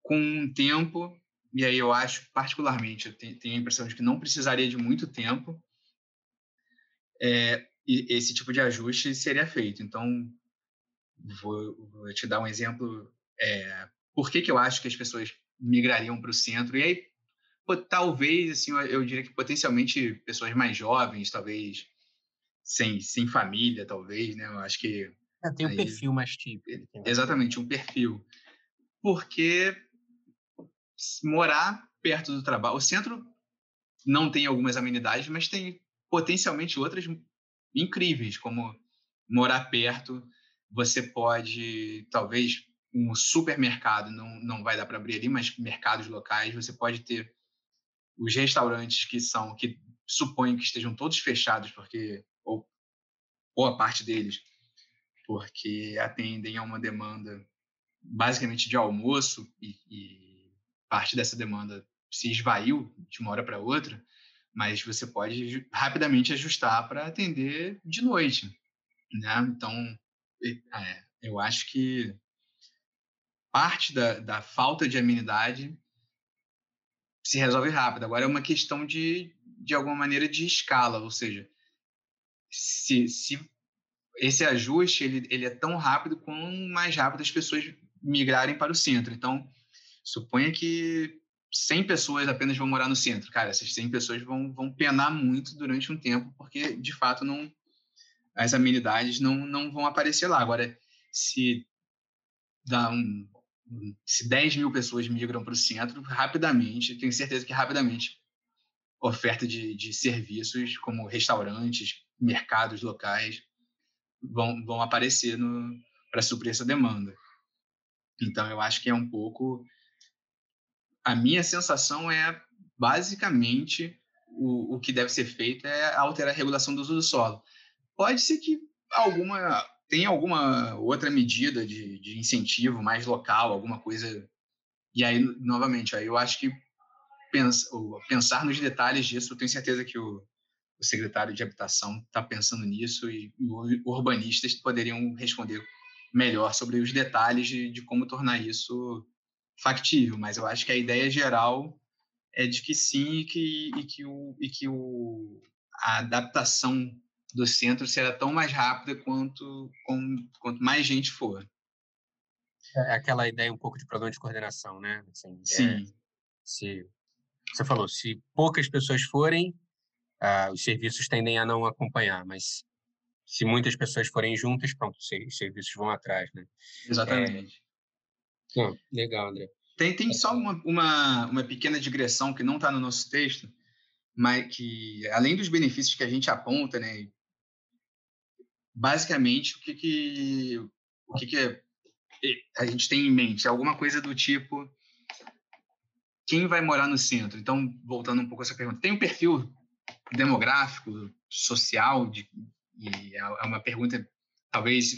com o tempo, e aí eu acho particularmente, eu tenho a impressão de que não precisaria de muito tempo, esse tipo de ajuste seria feito. Então, vou te dar um exemplo. Por que eu acho que as pessoas migrariam para o centro? E aí, talvez, assim, eu diria que potencialmente pessoas mais jovens, talvez sem família, talvez, né? Eu acho que... Tem um perfil mais típico. Exatamente, um perfil. Porque morar perto do trabalho... O centro não tem algumas amenidades, mas tem potencialmente outras incríveis, como morar perto, você pode, talvez, um supermercado não vai dar para abrir ali, mas mercados locais, você pode ter os restaurantes que suponho que estejam todos fechados, porque ou a parte deles, porque atendem a uma demanda basicamente de almoço e parte dessa demanda se esvaiu de uma hora para outra, mas você pode rapidamente ajustar para atender de noite, né? Então, eu acho que parte da falta de amenidade se resolve rápido. Agora, é uma questão de alguma maneira, de escala, ou seja, se esse ajuste ele é tão rápido quanto mais rápido as pessoas migrarem para o centro. Então, suponha que 100 pessoas apenas vão morar no centro. Cara, essas 100 pessoas vão penar muito durante um tempo, porque, de fato, as amenidades não vão aparecer lá. Agora, se 10 mil pessoas migram para o centro, rapidamente, tenho certeza que rapidamente, oferta de serviços como restaurantes, mercados locais, vão aparecer para suprir essa demanda. Então, eu acho que é um pouco... A minha sensação é, basicamente, o que deve ser feito é alterar a regulação do uso do solo. Pode ser que tenha alguma outra medida de incentivo mais local, alguma coisa... E aí, novamente, eu acho que pensar nos detalhes disso, eu tenho certeza que o secretário de Habitação está pensando nisso e urbanistas poderiam responder melhor sobre os detalhes de como tornar isso factível, mas eu acho que a ideia geral é de que sim e que a adaptação do centro será tão mais rápida quanto mais gente for. É aquela ideia um pouco de problema de coordenação, né? Assim, sim. Você falou, se poucas pessoas forem, os serviços tendem a não acompanhar, mas se muitas pessoas forem juntas, pronto, os serviços vão atrás, né? Exatamente. Legal, André. Tem só uma pequena digressão que não está no nosso texto, mas que, além dos benefícios que a gente aponta, né, basicamente, o que a gente tem em mente? Alguma coisa do tipo, quem vai morar no centro? Então, voltando um pouco a essa pergunta, tem um perfil demográfico, social, e é uma pergunta, talvez...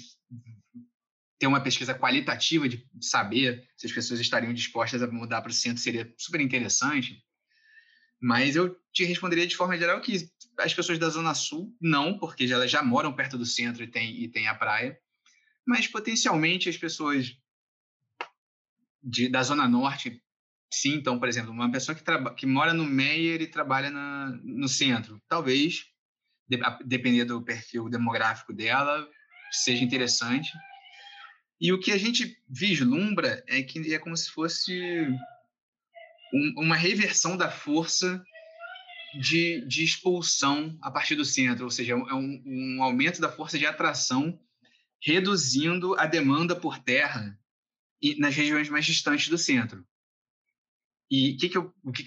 ter uma pesquisa qualitativa de saber se as pessoas estariam dispostas a mudar para o centro seria super interessante, mas eu te responderia de forma geral que as pessoas da Zona Sul não, porque elas já moram perto do centro e tem a praia, mas potencialmente as pessoas da Zona Norte, sim. Então, por exemplo, uma pessoa que mora no Meier e trabalha no centro, talvez, dependendo do perfil demográfico dela, seja interessante. E o que a gente vislumbra é que é como se fosse uma reversão da força de expulsão a partir do centro, ou seja, é um aumento da força de atração, reduzindo a demanda por terra nas regiões mais distantes do centro. E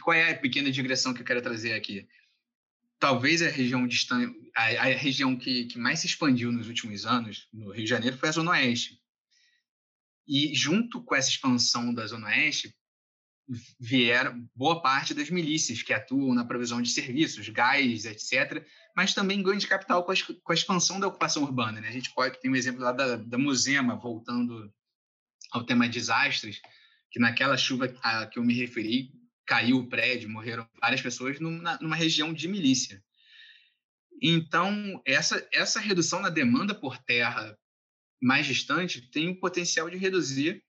qual é a pequena digressão que eu quero trazer aqui? Talvez a região distante, a região que mais se expandiu nos últimos anos, no Rio de Janeiro, foi a Zona Oeste. E, junto com essa expansão da Zona Oeste, vieram boa parte das milícias que atuam na provisão de serviços, gás, etc., mas também ganho de capital com a expansão da ocupação urbana, né? A gente pode ter um exemplo lá da Muzema, voltando ao tema desastres, que naquela chuva a que eu me referi, caiu o prédio, morreram várias pessoas numa região de milícia. Então, essa redução na demanda por terra mais distante tem o potencial de reduzir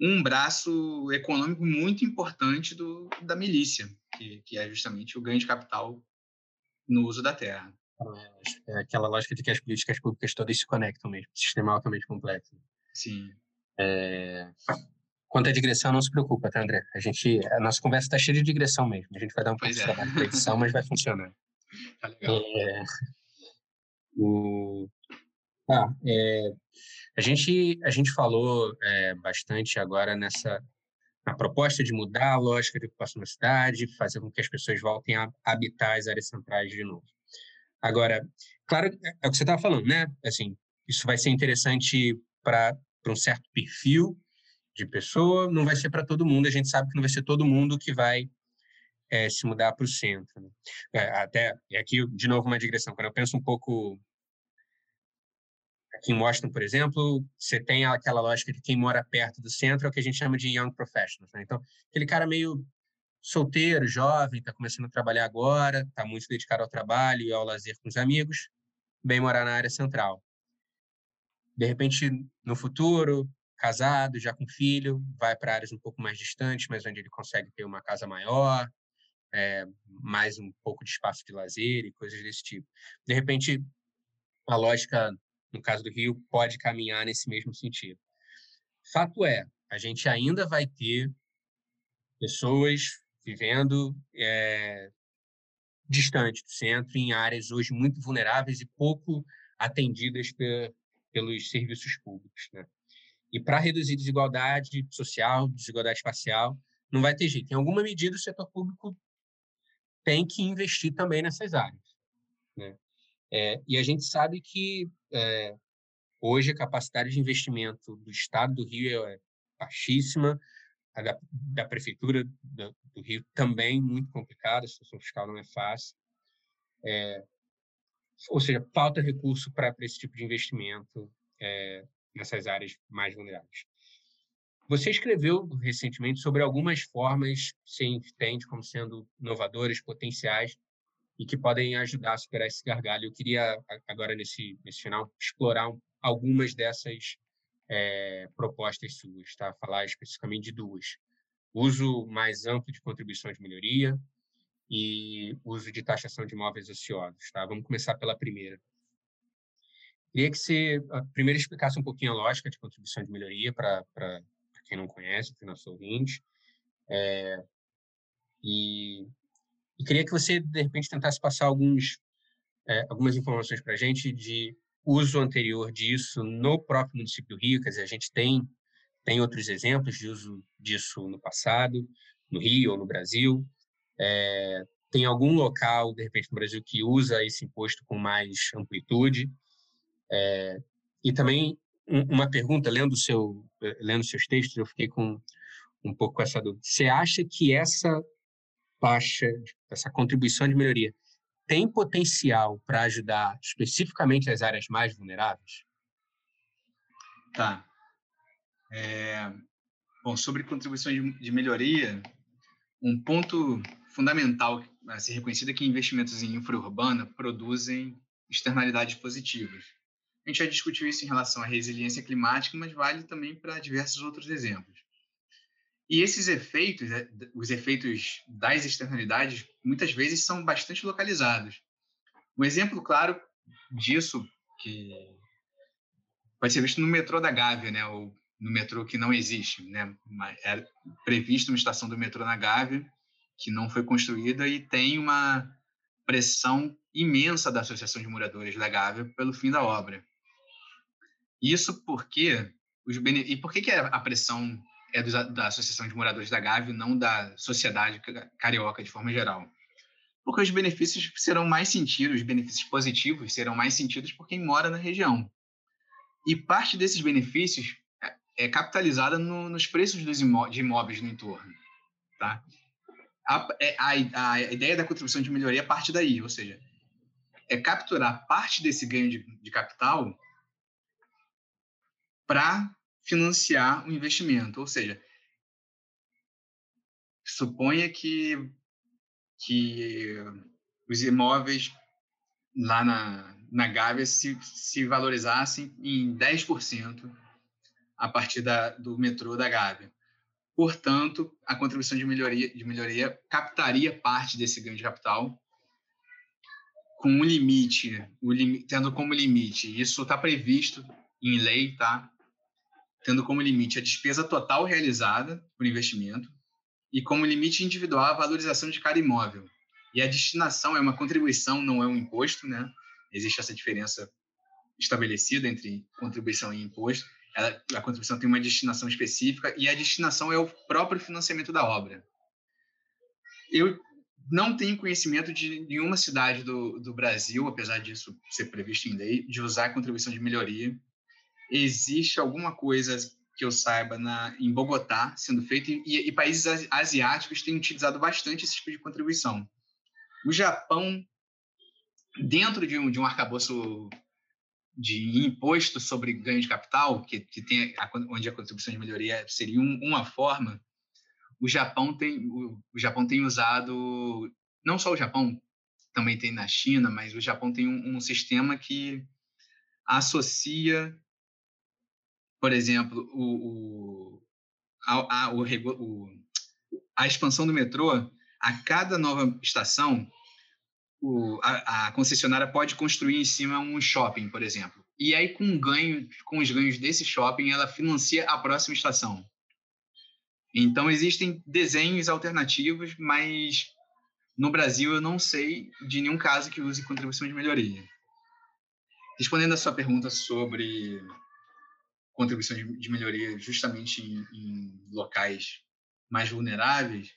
um braço econômico muito importante da milícia, que é justamente o ganho de capital no uso da terra. É aquela lógica de que as políticas públicas todas se conectam mesmo, sistema altamente complexo. Sim. Quanto à digressão, não se preocupa, tá, André? A nossa conversa está cheia de digressão mesmo, a gente vai dar um pouco de trabalho de edição, mas vai funcionar. Tá legal. A gente falou bastante agora na proposta de mudar a lógica de ocupação da cidade, fazer com que as pessoas voltem a habitar as áreas centrais de novo. Agora, claro, é o que você estava falando, né? Assim, isso vai ser interessante para um certo perfil, de pessoa, não vai ser para todo mundo, a gente sabe que não vai ser todo mundo que vai se mudar para o centro. Né? Até, e aqui, de novo, uma digressão, quando eu penso um pouco... Aqui em Washington, por exemplo, você tem aquela lógica de quem mora perto do centro é o que a gente chama de young professionals. Né? Então, aquele cara meio solteiro, jovem, está começando a trabalhar agora, está muito dedicado ao trabalho e ao lazer com os amigos, bem morar na área central. De repente, no futuro, casado, já com filho, vai para áreas um pouco mais distantes, mas onde ele consegue ter uma casa maior, mais um pouco de espaço de lazer e coisas desse tipo. De repente, a lógica... no caso do Rio, pode caminhar nesse mesmo sentido. Fato é, a gente ainda vai ter pessoas vivendo distante do centro, em áreas hoje muito vulneráveis e pouco atendidas pelos serviços públicos. Né? E para reduzir desigualdade social, desigualdade espacial, não vai ter jeito. Em alguma medida, o setor público tem que investir também nessas áreas. Né? E a gente sabe que hoje a capacidade de investimento do Estado do Rio é baixíssima, a da Prefeitura do Rio também muito complicada, a situação fiscal não é fácil. Ou seja, falta recurso para esse tipo de investimento nessas áreas mais vulneráveis. Você escreveu recentemente sobre algumas formas que você entende como sendo inovadoras, potenciais, e que podem ajudar a superar esse gargalho. Eu queria, agora, nesse final, explorar algumas dessas propostas suas, tá? Falar especificamente de duas. Uso mais amplo de contribuição de melhoria e uso de taxação de imóveis ociosos. Tá? Vamos começar pela primeira. Queria que você, primeiro, explicasse um pouquinho a lógica de contribuição de melhoria para quem não conhece, para o nosso ouvinte. E queria que você, de repente, tentasse passar algumas informações para a gente de uso anterior disso no próprio município do Rio. Quer dizer, a gente tem outros exemplos de uso disso no passado, no Rio ou no Brasil. Tem algum local, de repente, no Brasil que usa esse imposto com mais amplitude? E também, uma pergunta, lendo seus textos, eu fiquei com um pouco com essa dúvida. Você acha que essa contribuição de melhoria tem potencial para ajudar especificamente as áreas mais vulneráveis? Tá. Bom, sobre contribuição de melhoria, um ponto fundamental a ser reconhecido é que investimentos em infraurbana produzem externalidades positivas. A gente já discutiu isso em relação à resiliência climática, mas vale também para diversos outros exemplos. E esses efeitos, os efeitos das externalidades, muitas vezes são bastante localizados. Um exemplo claro disso, que pode ser visto no metrô da Gávea, né? Ou no metrô que não existe, né? Era prevista uma estação do metrô na Gávea, que não foi construída, e tem uma pressão imensa da Associação de Moradores da Gávea pelo fim da obra. Isso porque... E por que a pressão... é da Associação de Moradores da Gávea, não da sociedade carioca de forma geral. Porque os benefícios positivos serão mais sentidos por quem mora na região. E parte desses benefícios é capitalizada nos preços de imóveis no entorno. Tá? A ideia da contribuição de melhoria parte daí, ou seja, é capturar parte desse ganho de capital para financiar o investimento, ou seja, suponha que os imóveis lá na Gávea se valorizassem em 10% a partir do metrô da Gávea. Portanto, a contribuição de melhoria captaria parte desse ganho de capital com um limite, tendo como limite, isso está previsto em lei, tá? Tendo como limite a despesa total realizada por investimento e como limite individual a valorização de cada imóvel. E a destinação é uma contribuição, não é um imposto, né? Existe essa diferença estabelecida entre contribuição e imposto. A contribuição tem uma destinação específica e a destinação é o próprio financiamento da obra. Eu não tenho conhecimento de nenhuma cidade do Brasil, apesar disso ser previsto em lei, de usar a contribuição de melhoria. Existe alguma coisa que eu saiba, em Bogotá, sendo feito, e países asiáticos têm utilizado bastante esse tipo de contribuição. O Japão, dentro de um arcabouço de imposto sobre ganho de capital, que tem onde a contribuição de melhoria seria uma forma, o Japão tem usado, não só o Japão, também tem na China, mas o Japão tem um sistema que associa, por exemplo, a expansão do metrô. A cada nova estação, a concessionária pode construir em cima um shopping, por exemplo. E aí, com os ganhos desse shopping, ela financia a próxima estação. Então, existem desenhos alternativos, mas no Brasil eu não sei de nenhum caso que use contribuição de melhoria. Respondendo a sua pergunta sobre contribuição de melhoria justamente em locais mais vulneráveis,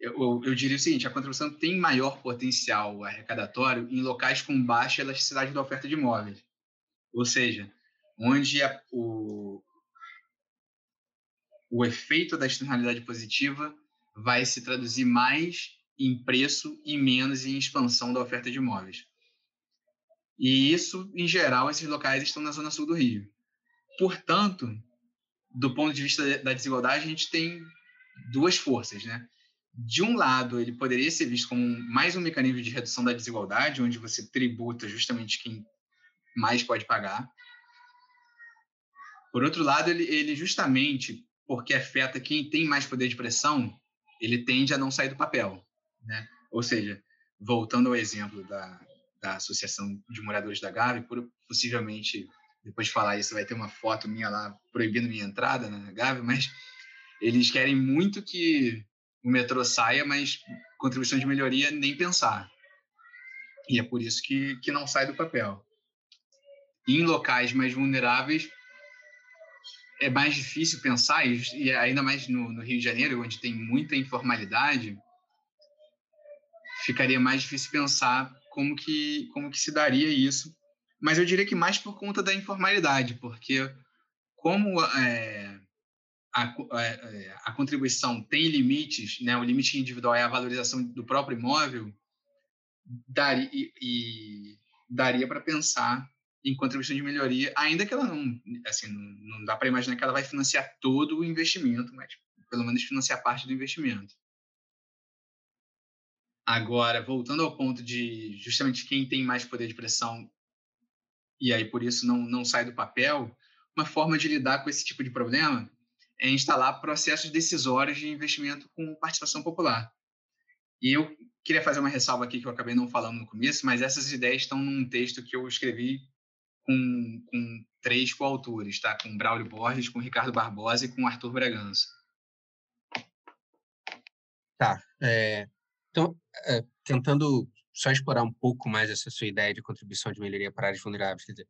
eu diria o seguinte: a contribuição tem maior potencial arrecadatório em locais com baixa elasticidade da oferta de imóveis, ou seja, onde o efeito da externalidade positiva vai se traduzir mais em preço e menos em expansão da oferta de imóveis. E isso, em geral, esses locais estão na Zona Sul do Rio. Portanto, do ponto de vista da desigualdade, a gente tem duas forças, né? De um lado, ele poderia ser visto como mais um mecanismo de redução da desigualdade, onde você tributa justamente quem mais pode pagar. Por outro lado, ele justamente, porque afeta quem tem mais poder de pressão, ele tende a não sair do papel, né? Ou seja, voltando ao exemplo da Associação de Moradores da Gávea, possivelmente, depois de falar isso, vai ter uma foto minha lá proibindo minha entrada na Gávea, mas eles querem muito que o metrô saia, mas contribuição de melhoria nem pensar. E é por isso que não sai do papel. E em locais mais vulneráveis, é mais difícil pensar, e ainda mais no Rio de Janeiro, onde tem muita informalidade, ficaria mais difícil pensar como que se daria isso. Mas eu diria que mais por conta da informalidade, porque como a contribuição tem limites, né? O limite individual é a valorização do próprio imóvel, daria para pensar em contribuição de melhoria, ainda que ela não dá para imaginar que ela vai financiar todo o investimento, mas pelo menos financiar parte do investimento. Agora, voltando ao ponto de justamente quem tem mais poder de pressão e aí por isso não sai do papel, uma forma de lidar com esse tipo de problema é instalar processos decisórios de investimento com participação popular. E eu queria fazer uma ressalva aqui que eu acabei não falando no começo, mas essas ideias estão num texto que eu escrevi com 3 coautores, tá? Com Braulio Borges, com Ricardo Barbosa e com Arthur Bragança. Tá. Então, tentando só explorar um pouco mais essa sua ideia de contribuição de melhoria para áreas vulneráveis, quer dizer,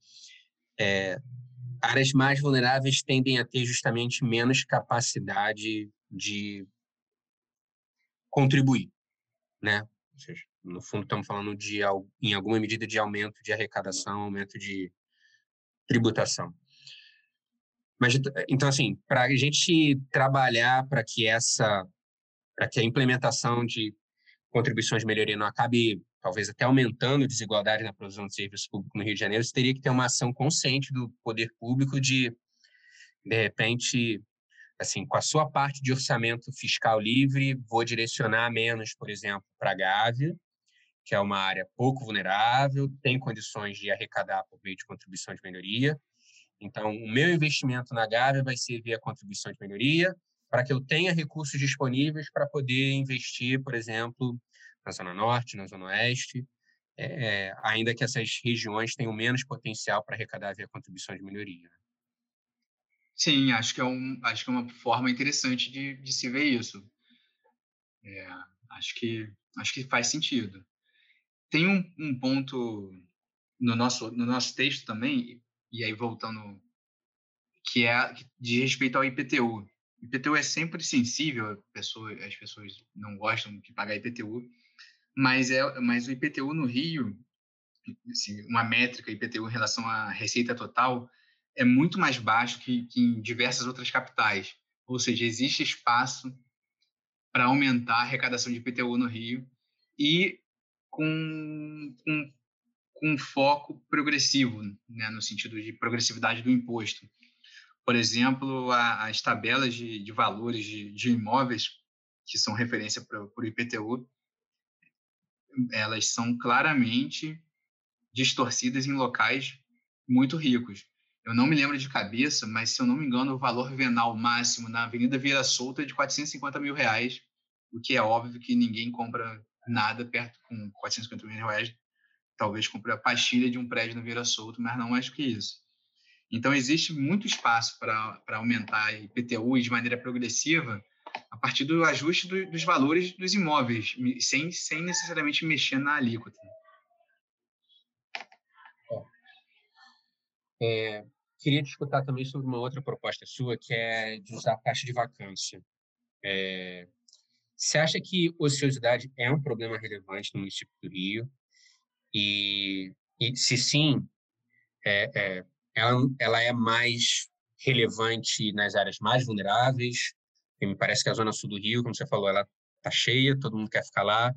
áreas mais vulneráveis tendem a ter justamente menos capacidade de contribuir, né? Ou seja, no fundo, estamos falando em alguma medida de aumento de arrecadação, aumento de tributação. Mas, então, assim, para a gente trabalhar para que a implementação de contribuições de melhoria não acabe, talvez até aumentando a desigualdade na produção de serviço público no Rio de Janeiro, você teria que ter uma ação consciente do poder público de repente, assim, com a sua parte de orçamento fiscal livre, vou direcionar menos, por exemplo, para a Gávea, que é uma área pouco vulnerável, tem condições de arrecadar por meio de contribuição de melhoria. Então, o meu investimento na Gávea vai ser via contribuição de melhoria, para que eu tenha recursos disponíveis para poder investir, por exemplo, na Zona Norte, na Zona Oeste, ainda que essas regiões tenham menos potencial para arrecadar via contribuição de melhoria. Sim, acho que é uma forma interessante de se ver isso. Acho que faz sentido. Tem um ponto no nosso texto também, e aí voltando, que é de respeito ao IPTU. IPTU é sempre sensível, as pessoas não gostam de pagar IPTU, mas o IPTU no Rio, assim, uma métrica IPTU em relação à receita total, é muito mais baixo que em diversas outras capitais. Ou seja, existe espaço para aumentar a arrecadação de IPTU no Rio e com foco progressivo, né, no sentido de progressividade do imposto. Por exemplo, as tabelas de valores de imóveis que são referência para o IPTU, elas são claramente distorcidas em locais muito ricos. Eu não me lembro de cabeça, mas, se eu não me engano, o valor venal máximo na Avenida Vieira Solta é de R$450 mil, o que é óbvio que ninguém compra nada perto com R$450 mil. Talvez compre a pastilha de um prédio no Vieira Solta, mas não mais que isso. Então, existe muito espaço para aumentar IPTU de maneira progressiva a partir do ajuste dos valores dos imóveis, sem necessariamente mexer na alíquota. Queria discutir também sobre uma outra proposta sua, que é de usar a taxa de vacância. Você acha que ociosidade é um problema relevante no município do Rio? E se sim, ela é mais relevante nas áreas mais vulneráveis? E me parece que a Zona Sul do Rio, como você falou, ela está cheia, todo mundo quer ficar lá.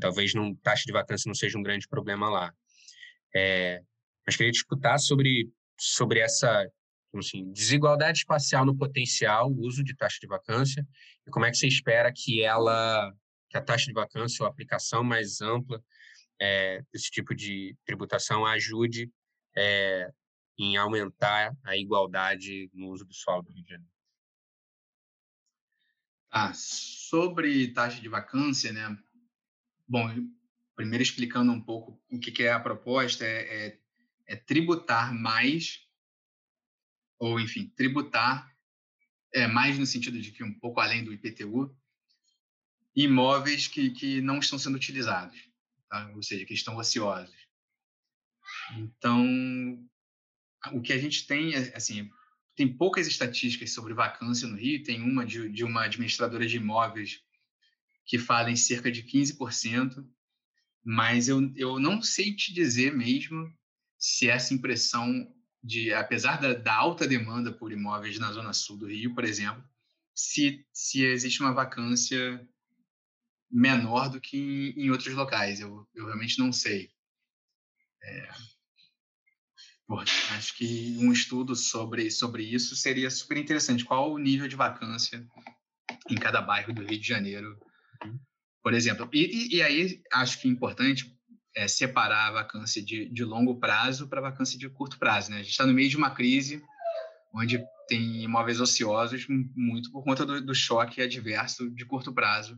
Talvez taxa de vacância não seja um grande problema lá. Mas queria discutir sobre essa, assim, desigualdade espacial no potencial, o uso de taxa de vacância, e como é que você espera que a taxa de vacância ou a aplicação mais ampla desse tipo de tributação ajude em aumentar a igualdade no uso do solo do Rio de Janeiro. Sobre taxa de vacância, né? Bom, primeiro explicando um pouco o que é a proposta, é tributar mais, ou, enfim, tributar mais no sentido de que um pouco além do IPTU, imóveis que não estão sendo utilizados, tá? Ou seja, que estão ociosos. Então, o que a gente tem, assim, tem poucas estatísticas sobre vacância no Rio, tem uma de uma administradora de imóveis que fala em cerca de 15%, mas eu não sei te dizer mesmo se essa impressão de, apesar da alta demanda por imóveis na Zona Sul do Rio, por exemplo, se existe uma vacância menor do que em outros locais. Eu realmente não sei. Acho que um estudo sobre isso seria super interessante. Qual o nível de vacância em cada bairro do Rio de Janeiro, por exemplo? E aí, acho que é importante separar a vacância de longo prazo para a vacância de curto prazo, né? A gente está no meio de uma crise onde tem imóveis ociosos muito por conta do choque adverso de curto prazo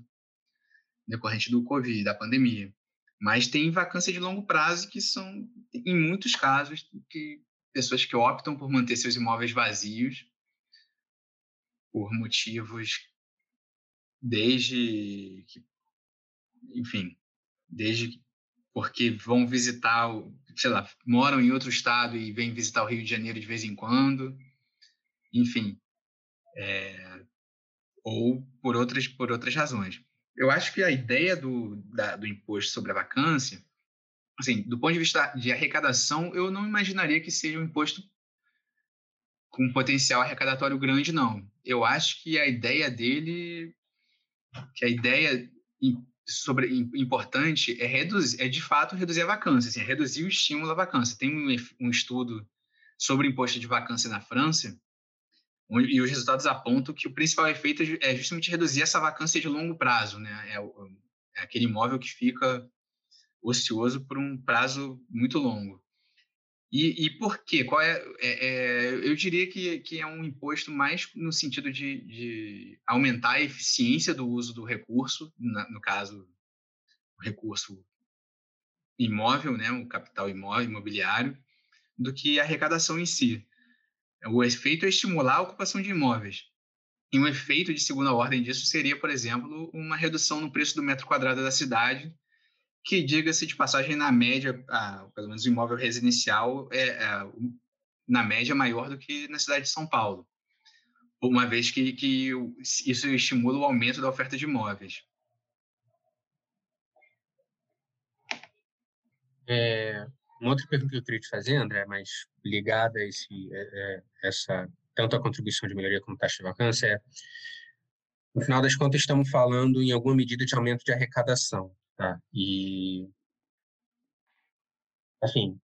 decorrente do COVID, da pandemia. Mas tem vacância de longo prazo que são, em muitos casos, que pessoas que optam por manter seus imóveis vazios por motivos porque vão visitar, sei lá, moram em outro estado e vêm visitar o Rio de Janeiro de vez em quando, enfim, ou por outras razões. Eu acho que a ideia do imposto sobre a vacância, assim, do ponto de vista de arrecadação, eu não imaginaria que seja um imposto com potencial arrecadatório grande, não. Eu acho que importante é de fato reduzir a vacância, assim, reduzir o estímulo à vacância. Tem um estudo sobre imposto de vacância na França, e os resultados apontam que o principal efeito é justamente reduzir essa vacância de longo prazo, né? É aquele imóvel que fica ocioso por um prazo muito longo. E por quê? Eu diria que é um imposto mais no sentido de aumentar a eficiência do uso do recurso, no caso, o recurso imóvel, né, o capital imobiliário, do que a arrecadação em si. O efeito é estimular a ocupação de imóveis. E um efeito de segunda ordem disso seria, por exemplo, uma redução no preço do metro quadrado da cidade, que, diga-se de passagem, na média, pelo menos o imóvel residencial na média maior do que na cidade de São Paulo, uma vez que isso estimula o aumento da oferta de imóveis. Uma outra pergunta que eu queria te fazer, André, mas ligada a essa tanto a contribuição de melhoria como taxa de vacância, é, no final das contas, estamos falando em alguma medida de aumento de arrecadação, tá? E, assim,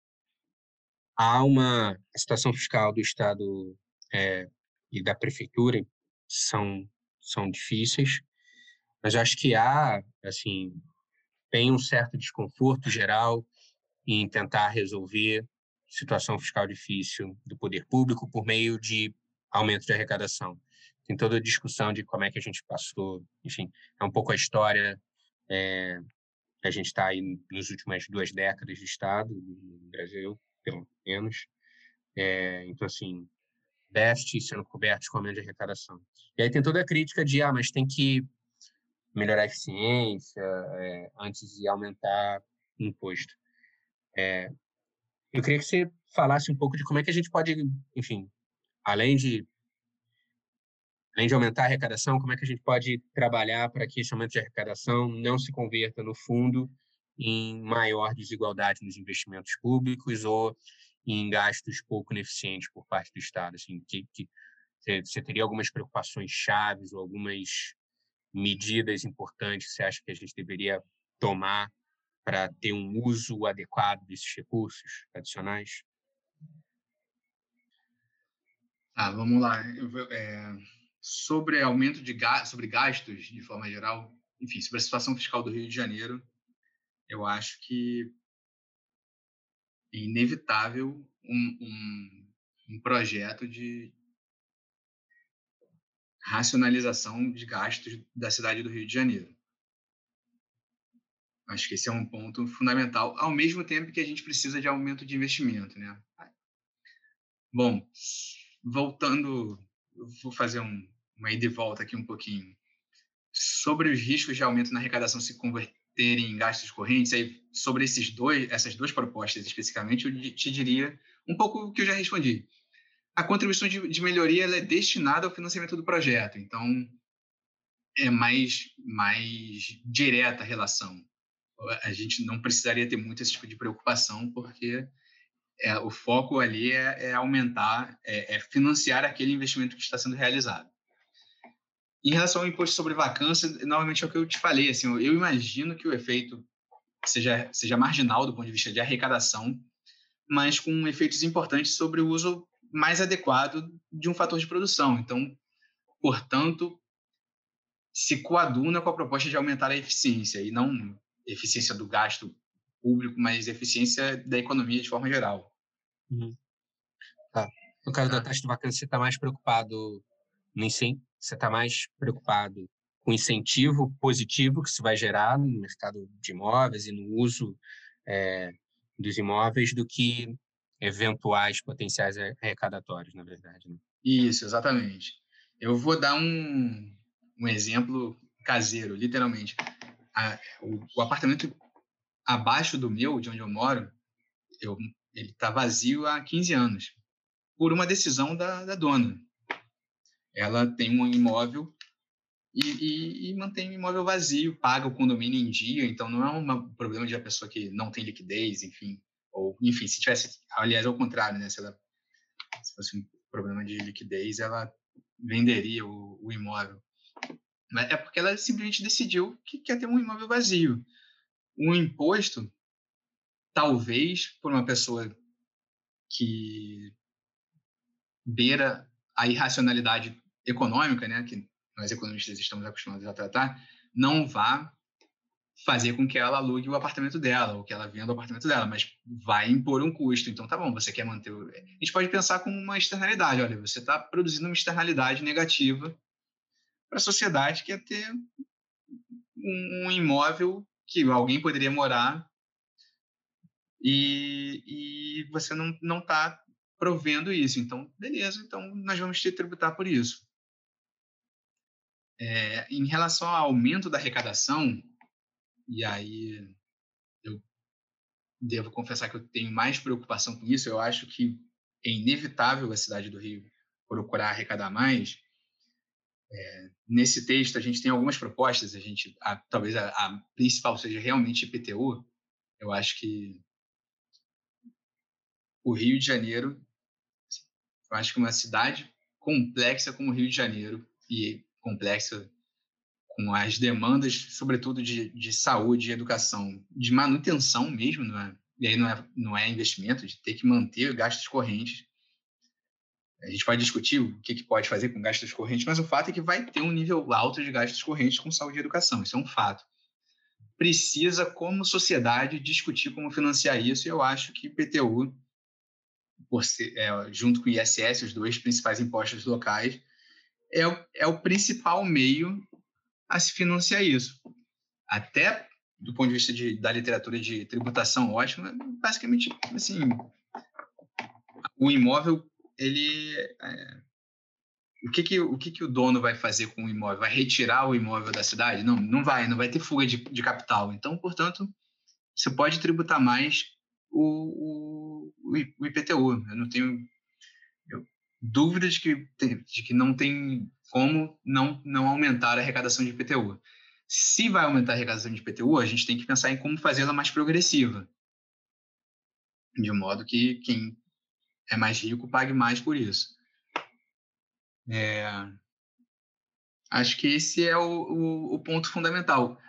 há uma situação fiscal do Estado e da Prefeitura são difíceis, mas acho que há, assim, tem um certo desconforto geral em tentar resolver situação fiscal difícil do poder público por meio de aumento de arrecadação. Tem toda a discussão de como é que a gente passou, enfim, é um pouco a história, a gente está aí nas últimas 2 décadas de Estado, no Brasil, pelo menos, então, assim, déficits sendo cobertos com aumento de arrecadação. E aí tem toda a crítica de, mas tem que melhorar a eficiência antes de aumentar o imposto. Eu queria que você falasse um pouco de como é que a gente pode, enfim, além de aumentar a arrecadação, como é que a gente pode trabalhar para que esse aumento de arrecadação não se converta, no fundo, em maior desigualdade nos investimentos públicos ou em gastos pouco eficientes por parte do Estado. Assim, que você teria algumas preocupações chaves ou algumas medidas importantes que você acha que a gente deveria tomar para ter um uso adequado desses recursos adicionais? Vamos lá. Sobre aumento de sobre gastos, de forma geral, enfim, sobre a situação fiscal do Rio de Janeiro, eu acho que é inevitável um projeto de racionalização de gastos da cidade do Rio de Janeiro. Acho que esse é um ponto fundamental, ao mesmo tempo que a gente precisa de aumento de investimento, né? Bom, voltando, eu vou fazer uma ida e volta aqui um pouquinho. Sobre os riscos de aumento na arrecadação se converterem em gastos correntes, aí, sobre essas duas propostas especificamente, eu te diria um pouco o que eu já respondi. A contribuição de melhoria ela é destinada ao financiamento do projeto, então é mais direta a relação. A gente não precisaria ter muito esse tipo de preocupação, porque o foco ali é aumentar, financiar aquele investimento que está sendo realizado. Em relação ao imposto sobre vacância, novamente é o que eu te falei, assim, eu imagino que o efeito seja marginal do ponto de vista de arrecadação, mas com efeitos importantes sobre o uso mais adequado de um fator de produção. Então, portanto, se coaduna com a proposta de aumentar a eficiência, e não eficiência do gasto público, mas eficiência da economia de forma geral. Uhum. Tá. No caso da taxa de vacância, você está mais preocupado com o incentivo positivo que isso vai gerar no mercado de imóveis e no uso dos imóveis do que eventuais potenciais arrecadatórios, na verdade. Né? Isso, exatamente. Eu vou dar um exemplo caseiro, literalmente. O apartamento abaixo do meu, de onde eu moro, ele está vazio há 15 anos, por uma decisão da dona. Ela tem um imóvel e mantém o imóvel vazio, paga o condomínio em dia, então não é um problema de uma pessoa que não tem liquidez, enfim. Ou, enfim, se tivesse, aliás, ao contrário, né? Se fosse um problema de liquidez, ela venderia o imóvel. Mas é porque ela simplesmente decidiu que quer ter um imóvel vazio. Um imposto, talvez, por uma pessoa que beira a irracionalidade econômica, né, que nós economistas estamos acostumados a tratar, não vá fazer com que ela alugue o apartamento dela ou que ela venda o apartamento dela, mas vai impor um custo. Então, tá bom, você quer manter... A gente pode pensar como uma externalidade. Olha, você está produzindo uma externalidade negativa para a sociedade, que é ter um imóvel que alguém poderia morar e você não está provendo isso. Então, beleza, então nós vamos te tributar por isso. Em relação ao aumento da arrecadação, e aí eu devo confessar que eu tenho mais preocupação com isso, eu acho que é inevitável a cidade do Rio procurar arrecadar mais. Nesse texto, a gente tem algumas propostas, talvez a principal seja realmente IPTU. Eu acho que o Rio de Janeiro, eu acho que uma cidade complexa como o Rio de Janeiro, e complexa com as demandas, sobretudo de saúde e educação, de manutenção mesmo, não é? E aí não é investimento, de ter que manter gastos correntes. A gente pode discutir o que pode fazer com gastos correntes, mas o fato é que vai ter um nível alto de gastos correntes com saúde e educação, isso é um fato. Precisa, como sociedade, discutir como financiar isso, e eu acho que IPTU, junto com o ISS, os dois principais impostos locais, é o principal meio a se financiar isso. Até do ponto de vista da literatura de tributação, ótima, basicamente, assim, o imóvel, ele... O que o dono vai fazer com o imóvel? Vai retirar o imóvel da cidade? Não, não vai ter fuga de capital. Então, portanto, você pode tributar mais o IPTU. Eu não tenho dúvidas de que não tem como não aumentar a arrecadação de IPTU. Se vai aumentar a arrecadação de IPTU, a gente tem que pensar em como fazê-la mais progressiva, de modo que quem é mais rico pague mais por isso. Acho que esse é o ponto fundamental.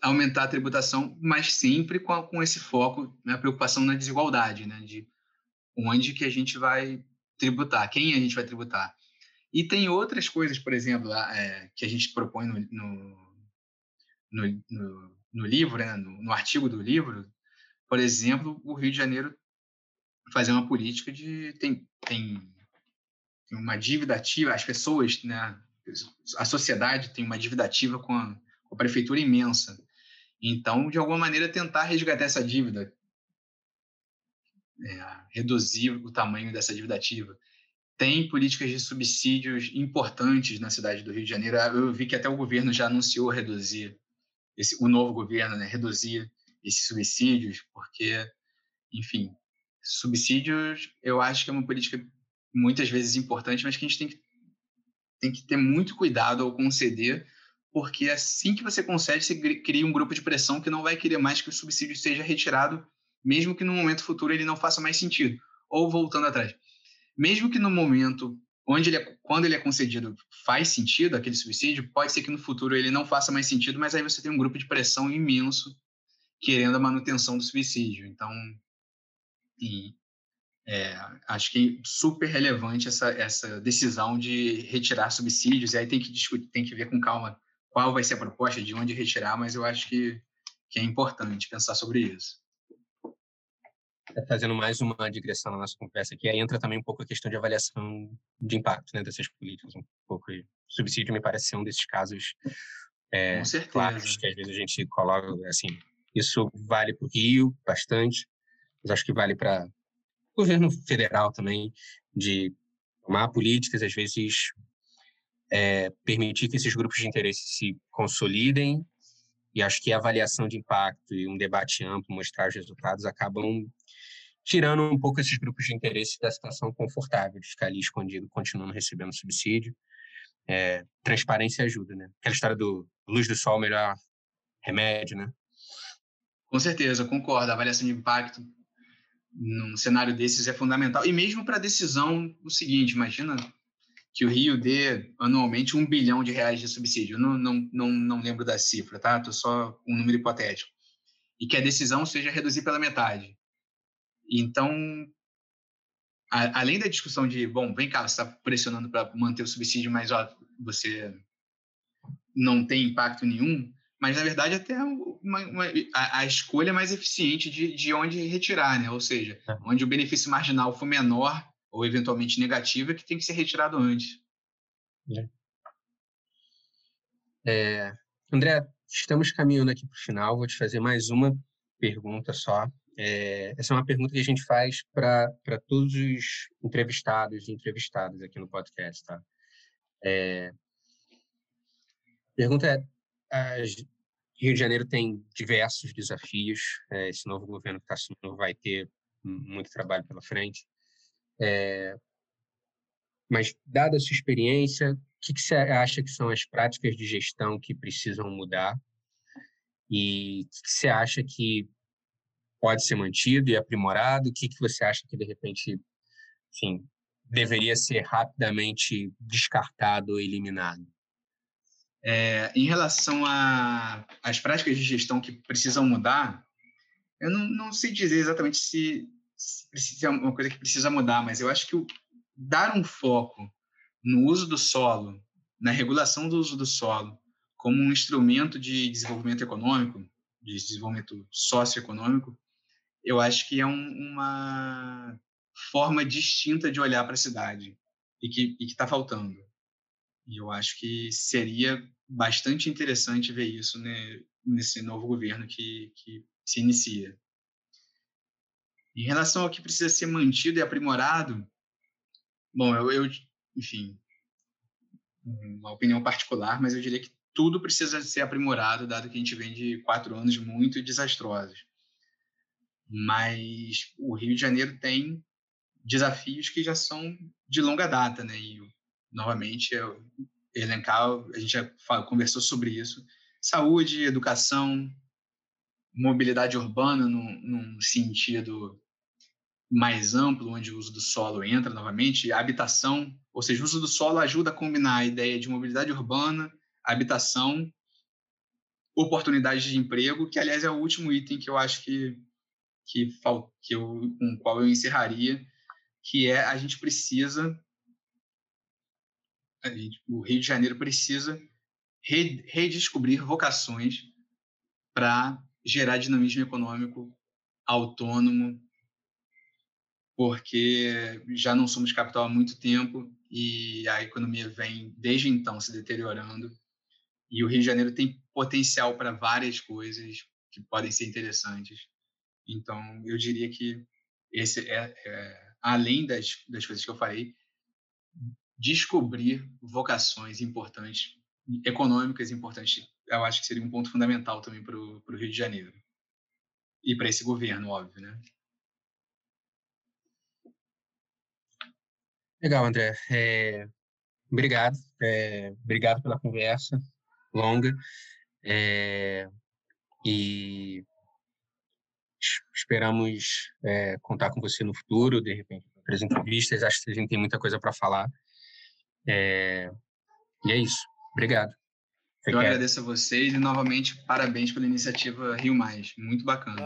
Aumentar a tributação, mas sempre com esse foco, né, preocupação na desigualdade, né, de onde que a gente vai tributar, quem a gente vai tributar. E tem outras coisas, por exemplo, que a gente propõe no livro, né, no artigo do livro, por exemplo, o Rio de Janeiro fazer uma política de... Tem uma dívida ativa, as pessoas, né, a sociedade tem uma dívida ativa com a prefeitura imensa. Então, de alguma maneira, tentar resgatar essa dívida, reduzir o tamanho dessa dívida ativa. Tem políticas de subsídios importantes na cidade do Rio de Janeiro. Eu vi que até o governo já anunciou reduzir, o novo governo, né, reduzir esses subsídios, porque, enfim, subsídios eu acho que é uma política muitas vezes importante, mas que a gente tem que ter muito cuidado ao conceder, porque assim que você concede, você cria um grupo de pressão que não vai querer mais que o subsídio seja retirado, mesmo que no momento futuro ele não faça mais sentido. Ou voltando atrás, mesmo que no momento quando ele é concedido faz sentido aquele subsídio, pode ser que no futuro ele não faça mais sentido, mas aí você tem um grupo de pressão imenso querendo a manutenção do subsídio. Então, acho que é super relevante essa decisão de retirar subsídios, e aí tem que discutir, tem que ver com calma qual vai ser a proposta, de onde retirar, mas eu acho que é importante pensar sobre isso. Fazendo mais uma digressão na nossa conversa aqui, aí entra também um pouco a questão de avaliação de impacto, né, dessas políticas, um pouco. Subsídio me parece ser um desses casos claros, que às vezes a gente coloca assim, isso vale para o Rio bastante, mas acho que vale para governo federal também, de tomar políticas, às vezes permitir que esses grupos de interesse se consolidem, e acho que a avaliação de impacto e um debate amplo, mostrar os resultados, acabam tirando um pouco esses grupos de interesse da situação confortável, de ficar ali escondido, continuando recebendo subsídio. Transparência ajuda, né? Aquela história do luz do sol, melhor remédio, né? Com certeza, concordo. A avaliação de impacto num cenário desses é fundamental. E mesmo para a decisão, o seguinte, imagina que o Rio dê anualmente R$1 bilhão de subsídio. Eu não lembro da cifra, tá? Estou só um número hipotético. E que a decisão seja reduzir pela metade. Então, além da discussão de, bom, vem cá, você está pressionando para manter o subsídio, mas ó, você não tem impacto nenhum, mas, na verdade, até a escolha mais eficiente de onde retirar, né? Ou seja, onde o benefício marginal for menor ou, eventualmente, negativo, é que tem que ser retirado antes. André, estamos caminhando aqui para o final. Vou te fazer mais uma pergunta só. Essa é uma pergunta que a gente faz para todos os entrevistados e entrevistadas aqui no podcast, tá? Pergunta Rio de Janeiro tem diversos desafios. Esse novo governo que está assumindo vai ter muito trabalho pela frente. Mas, dada a sua experiência, o que você acha que são as práticas de gestão que precisam mudar? E o que você acha que pode ser mantido e aprimorado? O que você acha que, de repente, enfim, deveria ser rapidamente descartado ou eliminado? Em relação às práticas de gestão que precisam mudar, eu não sei dizer exatamente se é uma coisa que precisa mudar, mas eu acho que dar um foco no uso do solo, na regulação do uso do solo, como um instrumento de desenvolvimento econômico, de desenvolvimento socioeconômico, eu acho que é uma forma distinta de olhar para a cidade e que está faltando. E eu acho que seria bastante interessante ver isso, né, nesse novo governo que se inicia. Em relação ao que precisa ser mantido e aprimorado, bom, eu enfim, uma opinião particular, mas eu diria que tudo precisa ser aprimorado, dado que a gente vem de 4 anos muito desastrosos. Mas o Rio de Janeiro tem desafios que já são de longa data, né? E, novamente, a gente já conversou sobre isso. Saúde, educação, mobilidade urbana num sentido mais amplo, onde o uso do solo entra novamente, habitação, ou seja, o uso do solo ajuda a combinar a ideia de mobilidade urbana, habitação, oportunidades de emprego, que, aliás, é o último item que eu acho com o qual eu encerraria, que é o Rio de Janeiro precisa redescobrir vocações para gerar dinamismo econômico autônomo, porque já não somos capital há muito tempo e a economia vem, desde então, se deteriorando. E o Rio de Janeiro tem potencial para várias coisas que podem ser interessantes. Então, eu diria que, além das coisas que eu falei, descobrir vocações importantes, econômicas importantes, eu acho que seria um ponto fundamental também para o Rio de Janeiro. E para esse governo, óbvio, né? Legal, André. Obrigado. Obrigado pela conversa longa. E esperamos contar com você no futuro, de repente, para as entrevistas. Acho que a gente tem muita coisa para falar. E é isso. Obrigado. Eu agradeço a vocês e, novamente, parabéns pela iniciativa Rio Mais. Muito bacana.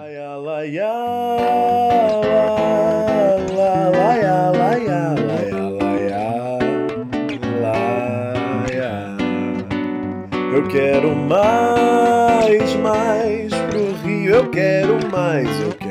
Eu quero mais pro Rio, eu quero mais, eu